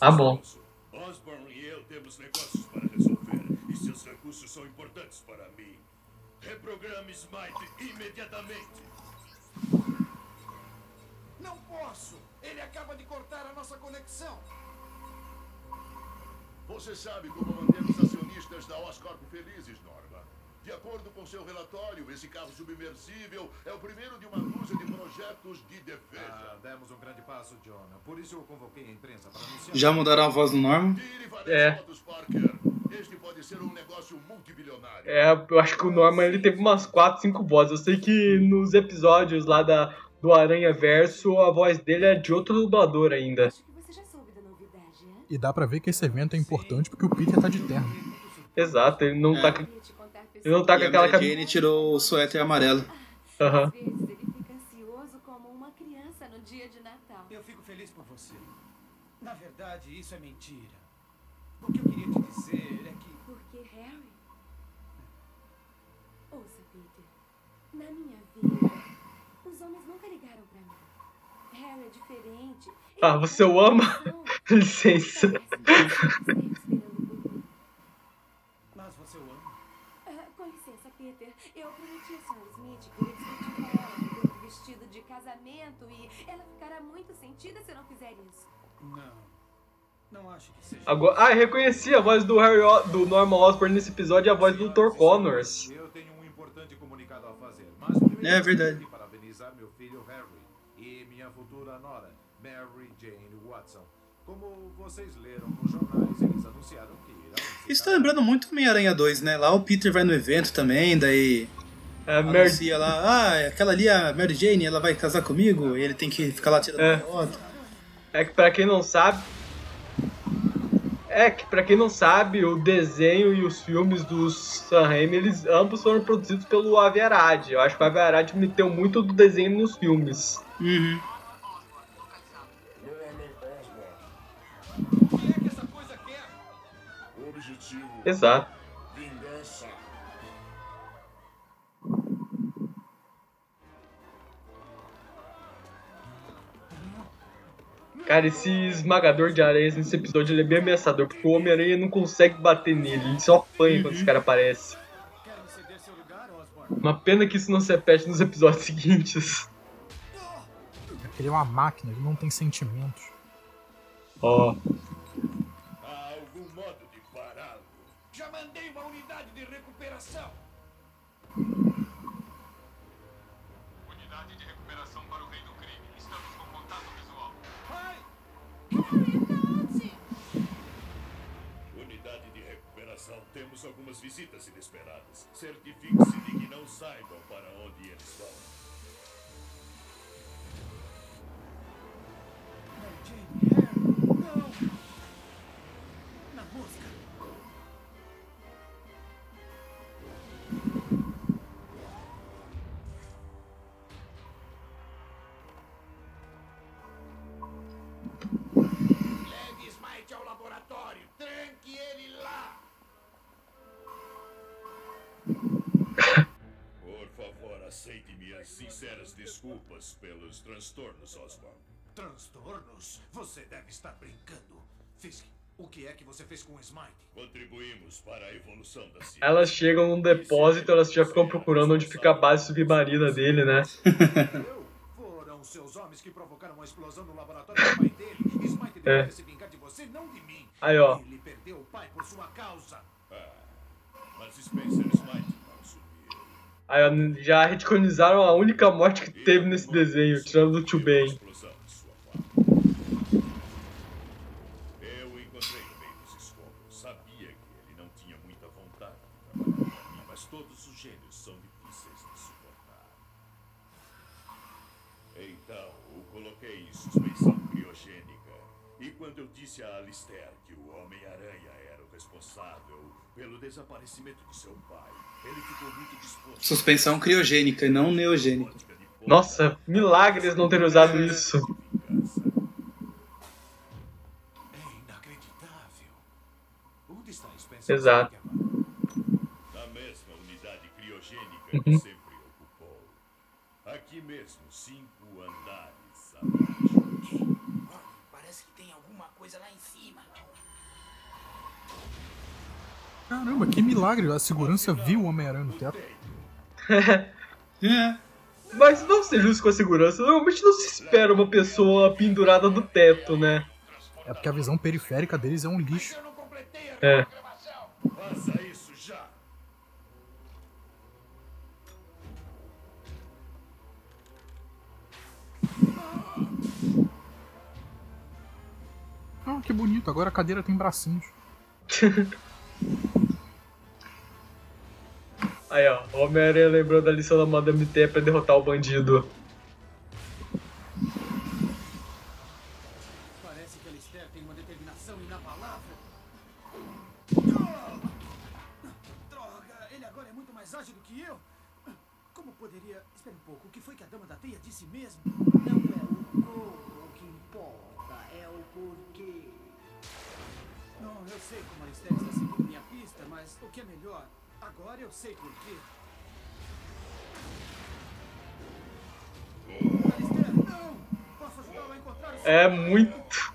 Ah, bom. Osborn e eu temos negócios para resolver e seus recursos são importantes para mim. Reprograme Smythe imediatamente. Não posso! Ele acaba de cortar a nossa conexão. Você sabe como manter os acionistas da Oscorp felizes, Norma. De acordo com seu relatório, esse carro submersível é o primeiro de uma dúzia de projetos de defesa. Ah, demos um grande passo, John. Por isso eu convoquei a imprensa para anunciar... Já mudaram a voz do Norman? É. Este pode ser um negócio multibilionário. É, eu acho que o Norman ele teve umas quatro, cinco vozes. Eu sei que nos episódios lá da, do Aranha Verso, a voz dele é de outro dublador ainda. Acho que você já soube da novidade, né? E dá pra ver que esse evento é importante porque o Peter tá de terno. Exato, ele não é. tá... Ele não tá e com aquela cabeça. Ele tirou o suéter amarelo. Aham. Uhum. Ele fica ansioso como uma criança no dia de Natal. Eu fico feliz por você. Na verdade, isso é mentira. O que eu queria te dizer é que. Porque, Harry? Ouça, Peter. Na minha vida, os homens nunca ligaram pra mim. Harry é diferente. Ele ah, você o ama? Licença. Mas você o ama? Com licença, Peter. Eu prometi a senhora Smith que eu discuti com ela sobre o vestido de casamento e ela ficará muito sentida se eu não fizer isso. Não. Não acho que seja. Agora, ah, eu reconheci a voz do, Harry o... do Norman Osborn nesse episódio e a voz do doutor Connors. Eu tenho um importante comunicado a fazer, mas primeiro é verdade. Parabenizar meu filho Harry e minha futura nora, Mary Jane Watson. Como vocês leram nos jornais, eles anunciaram que irão... Isso tá lembrando muito Homem-Aranha dois, né? Lá o Peter vai no evento também, daí... É, anuncia Mary... lá, ah, aquela ali, a Mary Jane, ela vai casar comigo? E ele tem que ficar lá tirando é. foto. É que pra quem não sabe... É que pra quem não sabe, o desenho e os filmes do Sam Raimi, eles ambos foram produzidos pelo Avi Arad. Eu acho que o Avi Arad meteu muito do desenho nos filmes. Uhum. Exato. Vingança. Cara, esse esmagador de aranhas nesse episódio ele é bem ameaçador, porque o Homem-Aranha não consegue bater nele, ele só apanha uhum. quando esse cara aparece. Uma pena que isso não se repete nos episódios seguintes. Ele é uma máquina, ele não tem sentimentos. Ó. Oh. Mandei uma unidade de recuperação. Unidade de recuperação para o Rei do Crime. Estamos com contato visual. Ai! Unidade de recuperação. Temos algumas visitas inesperadas. Certifique-se de que não saibam para onde eles vão. Não, Jane. Não. Na música. aceite minhas sinceras desculpas pelos transtornos, Osborn. Transtornos? Você deve estar brincando. Fisk, o que é que você fez com o Smythe? Contribuímos para a evolução da ciência. Elas chegam num depósito, elas já ficam procurando onde fica a base submarina dele, né? Foram seus homens que provocaram a explosão no laboratório do pai dele. Smythe deve se vingar de você, não de mim. Aí, ó. Ele perdeu o pai por sua causa. Ah, mas Spencer Smythe... Aí já retconizaram a única morte que teve nesse desenho, tirando do Tio Ben. Eu encontrei o meio dos escombros. Sabia que ele não tinha muita vontade de trabalhar pra mim, mas todos os gênios são difíceis de suportar. Então, o coloquei em suspensão criogênica. E quando eu disse a Alistair que o Homem-Aranha era o responsável pelo desaparecimento de seu pai, ele ficou muito disposto. Suspensão criogênica, não neogênica. Nossa, milagres não terem usado isso. É inacreditável. Onde está a suspensão? Exato. Na mesma unidade criogênica uhum. que sempre ocupou. Aqui mesmo, cinco andares abaixo. Parece que tem alguma coisa lá em cima. Caramba, que milagre! A segurança viu o Homem-Aranha no teto. É. Mas não seja justo com a segurança. Normalmente não se espera uma pessoa pendurada do teto, né? É porque a visão periférica deles é um lixo. É. Faça isso já. Ah, que bonito. Agora a cadeira tem bracinhos. Aí ó, o Homem-Aranha lembrou da lição da Madame Teia pra derrotar o bandido. Parece que Alistair tem uma determinação inabalável. Droga, ele agora é muito mais ágil do que eu. Como poderia... Espera um pouco, o que foi que a Dama da Teia disse mesmo? Não é o corpo que importa, é o porquê. Não, eu sei como Alistair está seguindo minha pista, mas o que é melhor... Agora eu sei por quê. Alistair, não! Posso ajudá-lo a encontrar isso? É muito.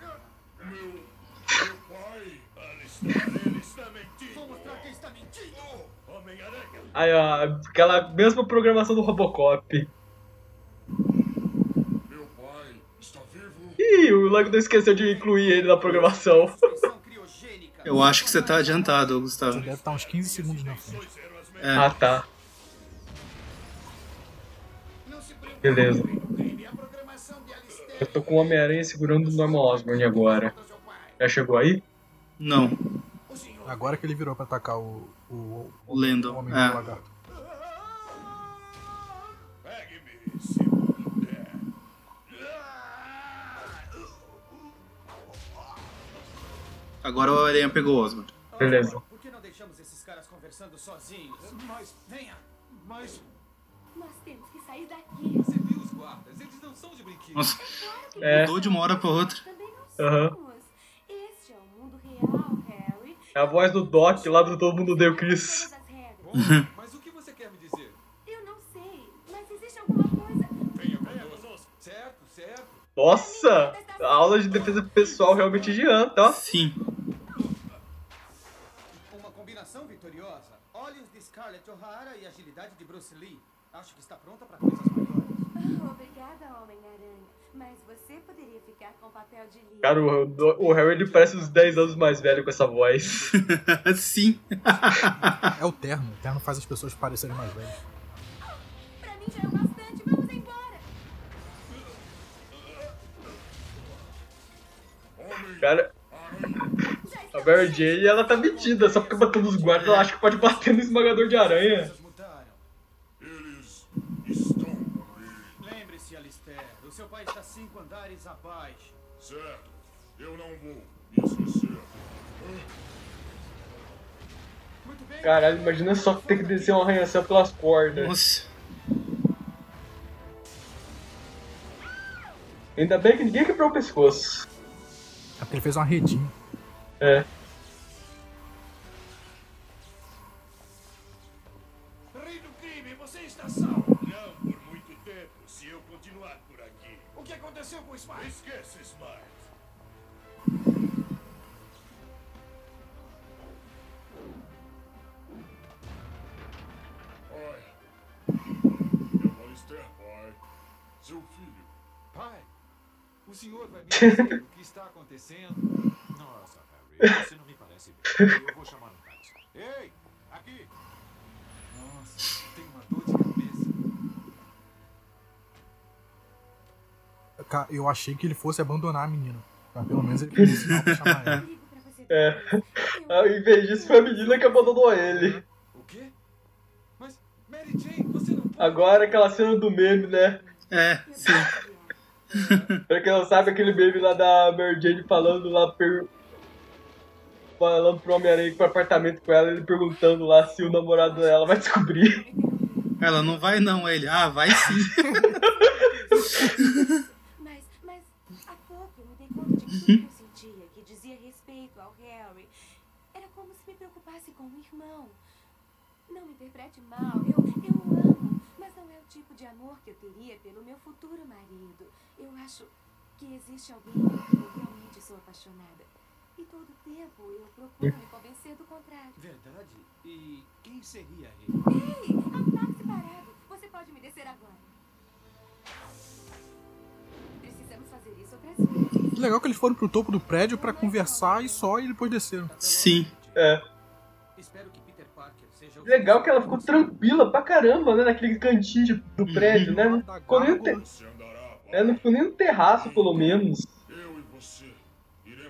Meu, meu pai, Alistair, ele está mentindo. Vou mostrar quem está mentindo. Homem-Aranha. Aí, ó, aquela mesma programação do Robocop. Meu pai está vivo. Ih, o Langdon esqueceu de incluir ele na programação. Eu acho que você tá adiantado, Gustavo. Você deve estar uns quinze segundos na frente. É. Ah, tá. Beleza. Eu tô com o Homem-Aranha segurando o Norman Osborn agora. Já chegou aí? Não. Agora que ele virou pra atacar o... O, o Lendon. O homem é. do lagarto. Agora o Aranha pegou o Osborn. Beleza. Por que não deixamos esses caras conversando sozinhos? Mas, venha, mas... Nós temos que sair daqui. Você viu os guardas? Eles não são de brinquedo. Nossa, é. mudou de uma hora pra outra. Aham. Uhum. Este é o mundo real, Harry. É a voz do Doc lá do Todo Mundo Deu Chris. Mas o que você quer me dizer? Eu não sei, mas existe alguma coisa... Venha, venha, certo, certo. Nossa, a aula de defesa pessoal realmente adianta, ó. Sim. Vitoriosa. Olhos de Scarlett O'Hara e agilidade de Bruce Lee. Acho que está pronta para coisas maiores. Oh, obrigada, Homem-Aranha. Mas você poderia ficar com papel de livro. Cara, o, o Harry ele parece uns dez anos mais velho com essa voz. Sim. É o terno. O terno faz as pessoas parecerem mais velhas. Oh, pra mim já é o bastante. Vamos embora. Cara... A Mary Jane, ela tá metida, só porque batendo os guardas, ela acha que pode bater no esmagador de aranha. Eles estão ali. Lembre-se, Alistair, o seu pai está cinco andares abaixo. Certo, eu não vou me esquecer. Caralho, imagina só que tem que descer um arranha-céu pelas cordas. Nossa. Ainda bem que ninguém quebrou o pescoço. É porque ele fez uma redinha. É. Rei do crime, você está salvo. Não, por aqui. O que aconteceu com o Smythe? Esquece, Smythe. Seu filho. Pai, o senhor vai me dizer o que está acontecendo? Nossa, Harry, você não me parece bem. Eu vou chamar um táxi. Ei, aqui! Nossa, tem uma dor de cabeça. Eu achei que ele fosse abandonar a menina. Mas pelo menos ele fez isso pra chamar ela. É. Ao invés disso, foi a menina que abandonou ele. O quê? Mas, Mary Jane, você não... Agora aquela cena do meme, né? É, sim. Pra quem não sabe, aquele meme lá da Mary Jane falando lá per... falando pro Homem-Aranha pro apartamento com ela, ele perguntando lá se o namorado dela vai descobrir. Ela não vai não, ele. Ah, vai sim. Mas, mas há pouco eu me dei conta de tudo que eu sentia, que dizia respeito ao Harry. Era como se me preocupasse com o irmão. Não me interprete mal, eu, eu amo. Mas não é o tipo de amor que eu teria pelo meu futuro marido. Eu acho que existe alguém que eu realmente sou apaixonada. E todo tempo eu procuro me convencer do contrário. Verdade? E quem seria ele? Ei, há um táxi parado. Você pode me descer agora. Precisamos fazer isso outras vezes. Legal que eles foram pro topo do prédio pra conversar e só, e depois desceram. Sim. É. Espero que... Legal que ela ficou tranquila pra caramba, né? Naquele cantinho do prédio, né? Não ficou nem no, ter... é, não ficou nem no terraço, pelo menos.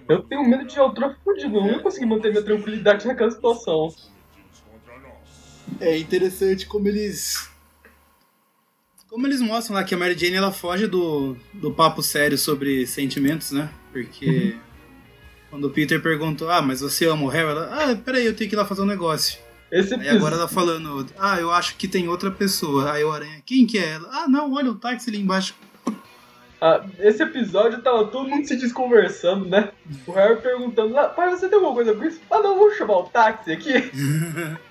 Eu tenho medo de altura fudida, eu não ia conseguir manter minha tranquilidade naquela situação. É interessante como eles... Como eles mostram lá que a Mary Jane, ela foge do, do papo sério sobre sentimentos, né? Porque quando o Peter perguntou, ah, mas você ama o Harry? Ela, ah, peraí, eu tenho que ir lá fazer um negócio. Esse aí agora ela falando, ah, eu acho que tem outra pessoa. Aí o Aranha, quem que é ela? Ah, não, olha o táxi ali embaixo. Ah, esse episódio tava todo mundo se desconversando, né? O Harry perguntando, ah, pai, você tem alguma coisa com isso? Ah, não, vamos chamar o táxi aqui.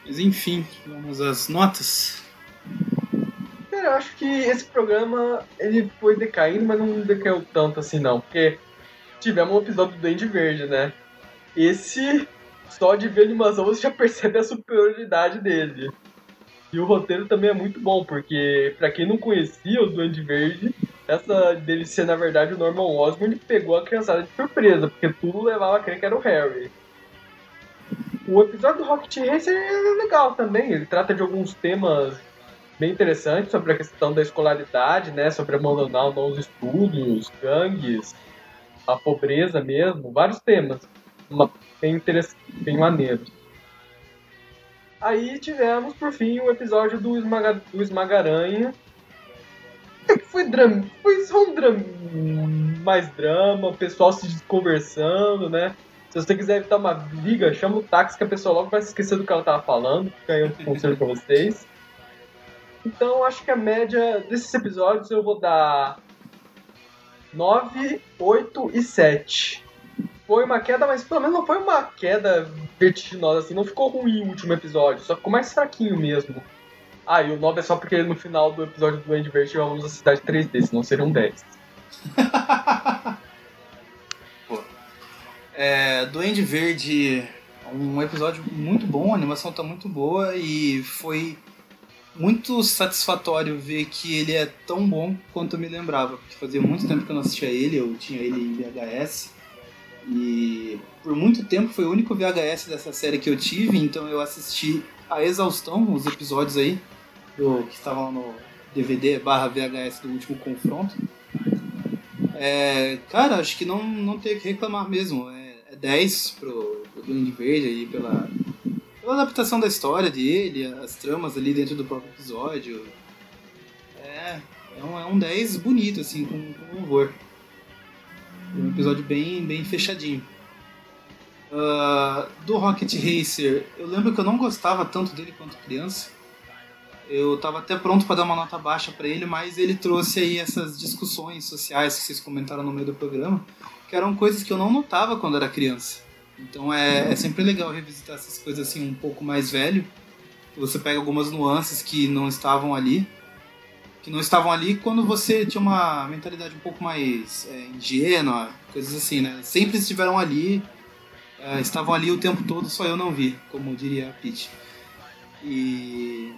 Mas enfim, vamos às notas. Cara, eu acho que esse programa, ele foi decaindo, mas não decaiu tanto assim não. Porque tivemos um episódio do Duende Verde, né? Esse... Só de ver a animação você já percebe a superioridade dele. E o roteiro também é muito bom, porque pra quem não conhecia o Duende Verde, essa dele ser na verdade o Norman Osborn pegou a criançada de surpresa, porque tudo levava a crer que era o Harry. O episódio do Rocket Racer é legal também, ele trata de alguns temas bem interessantes sobre a questão da escolaridade, né, sobre abandonar ou não os estudos, gangues, a pobreza mesmo, vários temas. Uma... Bem interessante, bem maneiro. Aí tivemos, por fim, o episódio do, Esmaga, do Esmagaranha. Foi drama, foi só um drama, mais drama, o pessoal se desconversando, né? Se você quiser evitar uma briga, chama o táxi que a pessoa logo vai se esquecer do que ela tava falando. Fica aí um conselho pra vocês. Então, acho que a média desses episódios eu vou dar nove, oito e sete. Foi uma queda, mas pelo menos não foi uma queda vertiginosa, assim, não ficou ruim o último episódio, só ficou mais fraquinho mesmo. Ah, e o nove é só porque no final do episódio do Duende Verde tivemos a cidade três D, senão seriam dez. Pô. É, Duende Verde é um episódio muito bom, a animação tá muito boa e foi muito satisfatório ver que ele é tão bom quanto eu me lembrava, porque fazia muito tempo que eu não assistia ele, eu tinha ele em V H S. E por muito tempo foi o único V H S dessa série que eu tive, então eu assisti a exaustão os episódios aí, do, que estavam no D V D barra V H S do último confronto. É, cara, acho que não, não tem o que reclamar mesmo. É, é dez pro, pro Duende Verde aí pela, pela adaptação da história dele, as tramas ali dentro do próprio episódio. É, é um, é um dez bonito, assim, com, com louvor. Um episódio bem, bem fechadinho. Uh, do Rocket Racer, eu lembro que eu não gostava tanto dele quanto criança. Eu tava até pronto para dar uma nota baixa para ele, mas ele trouxe aí essas discussões sociais que vocês comentaram no meio do programa, que eram coisas que eu não notava quando era criança. Então é, é sempre legal revisitar essas coisas assim um pouco mais velho. Você pega algumas nuances que não estavam ali. que não estavam ali quando você tinha uma mentalidade um pouco mais é, ingênua, coisas assim, né? Sempre estiveram ali, é, estavam ali o tempo todo, só eu não vi, como diria a Peach. E...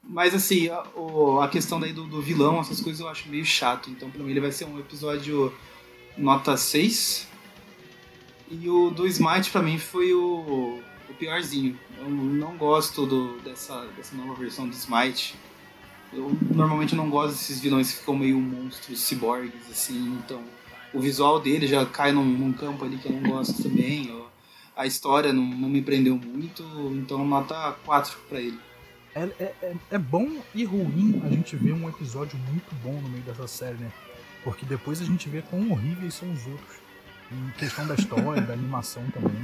Mas assim, a, o, a questão daí do, do vilão, essas coisas eu acho meio chato, então pra mim ele vai ser um episódio nota seis. E o do Smythe pra mim foi o, o piorzinho. Eu não gosto do, dessa, dessa nova versão do Smythe. Eu normalmente não gosto desses vilões que ficam meio monstros, ciborgues, assim, então o visual dele já cai num, num campo ali que eu não gosto também. Eu, a história não, não me prendeu muito, então nota quatro pra ele. É, é, é bom e ruim a gente ver um episódio muito bom no meio dessa série, né? Porque depois a gente vê quão horríveis são os outros. Em questão da história, da animação também.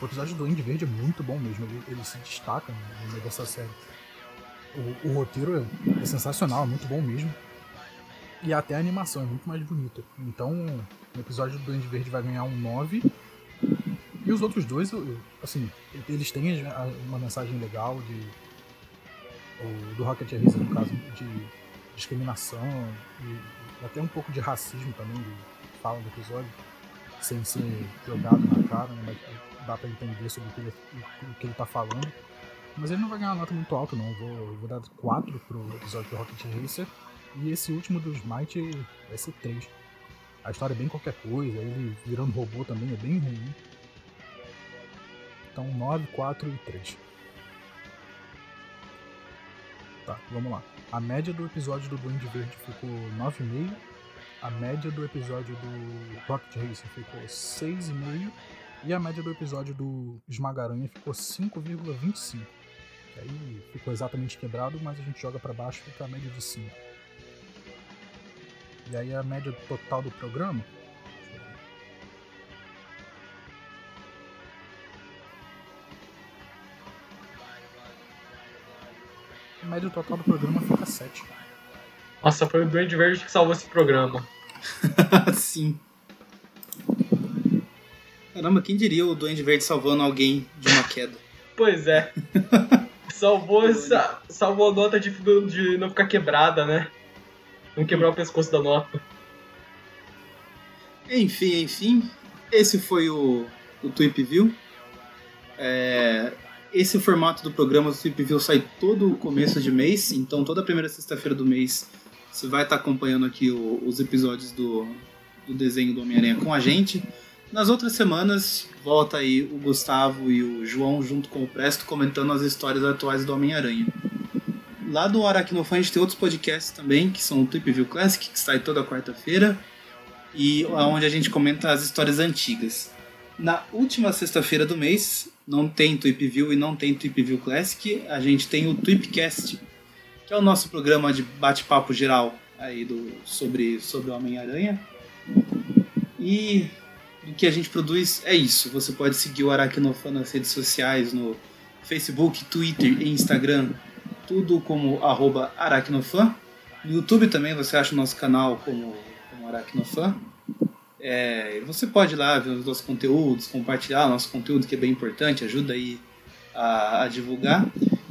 O episódio do Duende Verde é muito bom mesmo, ele, ele se destaca no meio dessa série. O, o roteiro é, é sensacional, é muito bom mesmo. E até a animação é muito mais bonita. Então, o episódio do Duende Verde vai ganhar um nove. E os outros dois, assim, eles têm uma mensagem legal de... O do Rocket Racer, no caso, de discriminação e até um pouco de racismo também, que falam do episódio, sem ser jogado na cara, né? Mas dá pra entender sobre o que, ele, o que ele tá falando. Mas ele não vai ganhar uma nota muito alta, não. Eu vou, eu vou dar quatro pro episódio do Rocket Racer e esse último do Smythe vai ser três. A história é bem qualquer coisa, ele virando robô também é bem ruim. Então nove, quatro e três. Tá, vamos lá. A média do episódio do Duende Verde ficou nove vírgula cinco. A média do episódio do Rocket Racer ficou seis vírgula cinco. E a média do episódio do Esmaga-Aranha ficou cinco vírgula vinte e cinco. Aí ficou exatamente quebrado, mas a gente joga pra baixo e fica a média de cinco. E aí a média total do programa... A média total do programa fica sete. Nossa, foi o Duende Verde que salvou esse programa. Sim. Caramba, quem diria o Duende Verde salvando alguém de uma queda? Pois é. Salvou, essa, salvou a nota de, de não ficar quebrada, né? Não quebrar o pescoço da nota. Enfim, enfim. Esse foi o, o Thwip View. É... Esse formato do programa do Thwip View sai todo o começo de mês, então toda a primeira sexta-feira do mês você vai estar acompanhando aqui o, os episódios do, do desenho do Homem-Aranha com a gente. Nas outras semanas volta aí o Gustavo e o João junto com o Presto comentando as histórias atuais do Homem-Aranha. Lá do AracnoFan a gente tem outros podcasts também, que são o Thwip View Classic, que sai toda quarta-feira, e onde a gente comenta as histórias antigas. Na última sexta-feira do mês, não tem Thwip View e não tem Thwip View Classic, a gente tem o Thwipcast, que é o nosso programa de bate-papo geral aí do, sobre, sobre o Homem-Aranha. E o que a gente produz é isso. Você pode seguir o Aracnofan nas redes sociais, no Facebook, Twitter e Instagram, tudo como arroba Aracnofan. No YouTube também você acha o nosso canal como, como Aracnofan. É, você pode ir lá ver os nossos conteúdos, compartilhar o nosso conteúdo, que é bem importante, ajuda aí a, a divulgar.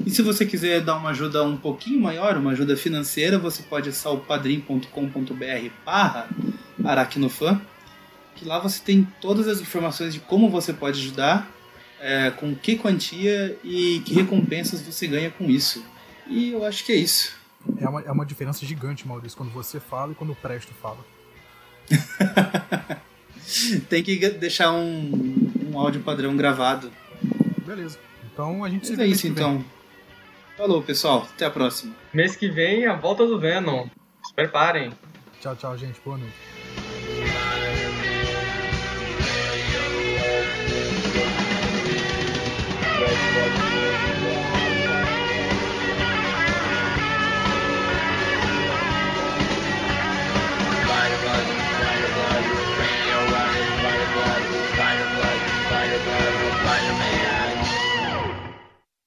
E se você quiser dar uma ajuda um pouquinho maior, uma ajuda financeira, você pode acessar o padrim ponto com ponto b r barra Aracnofan, que lá você tem todas as informações de como você pode ajudar, é, com que quantia e que recompensas você ganha com isso. E eu acho que é isso. É uma, é uma diferença gigante, Maurício, quando você fala e quando o Presto fala. Tem que deixar um, um áudio padrão gravado. Beleza. Então a gente se vê. É isso então. Falou, pessoal. Até a próxima. Mês que vem, a volta do Venom. Se preparem. Tchau, tchau, gente. Boa noite.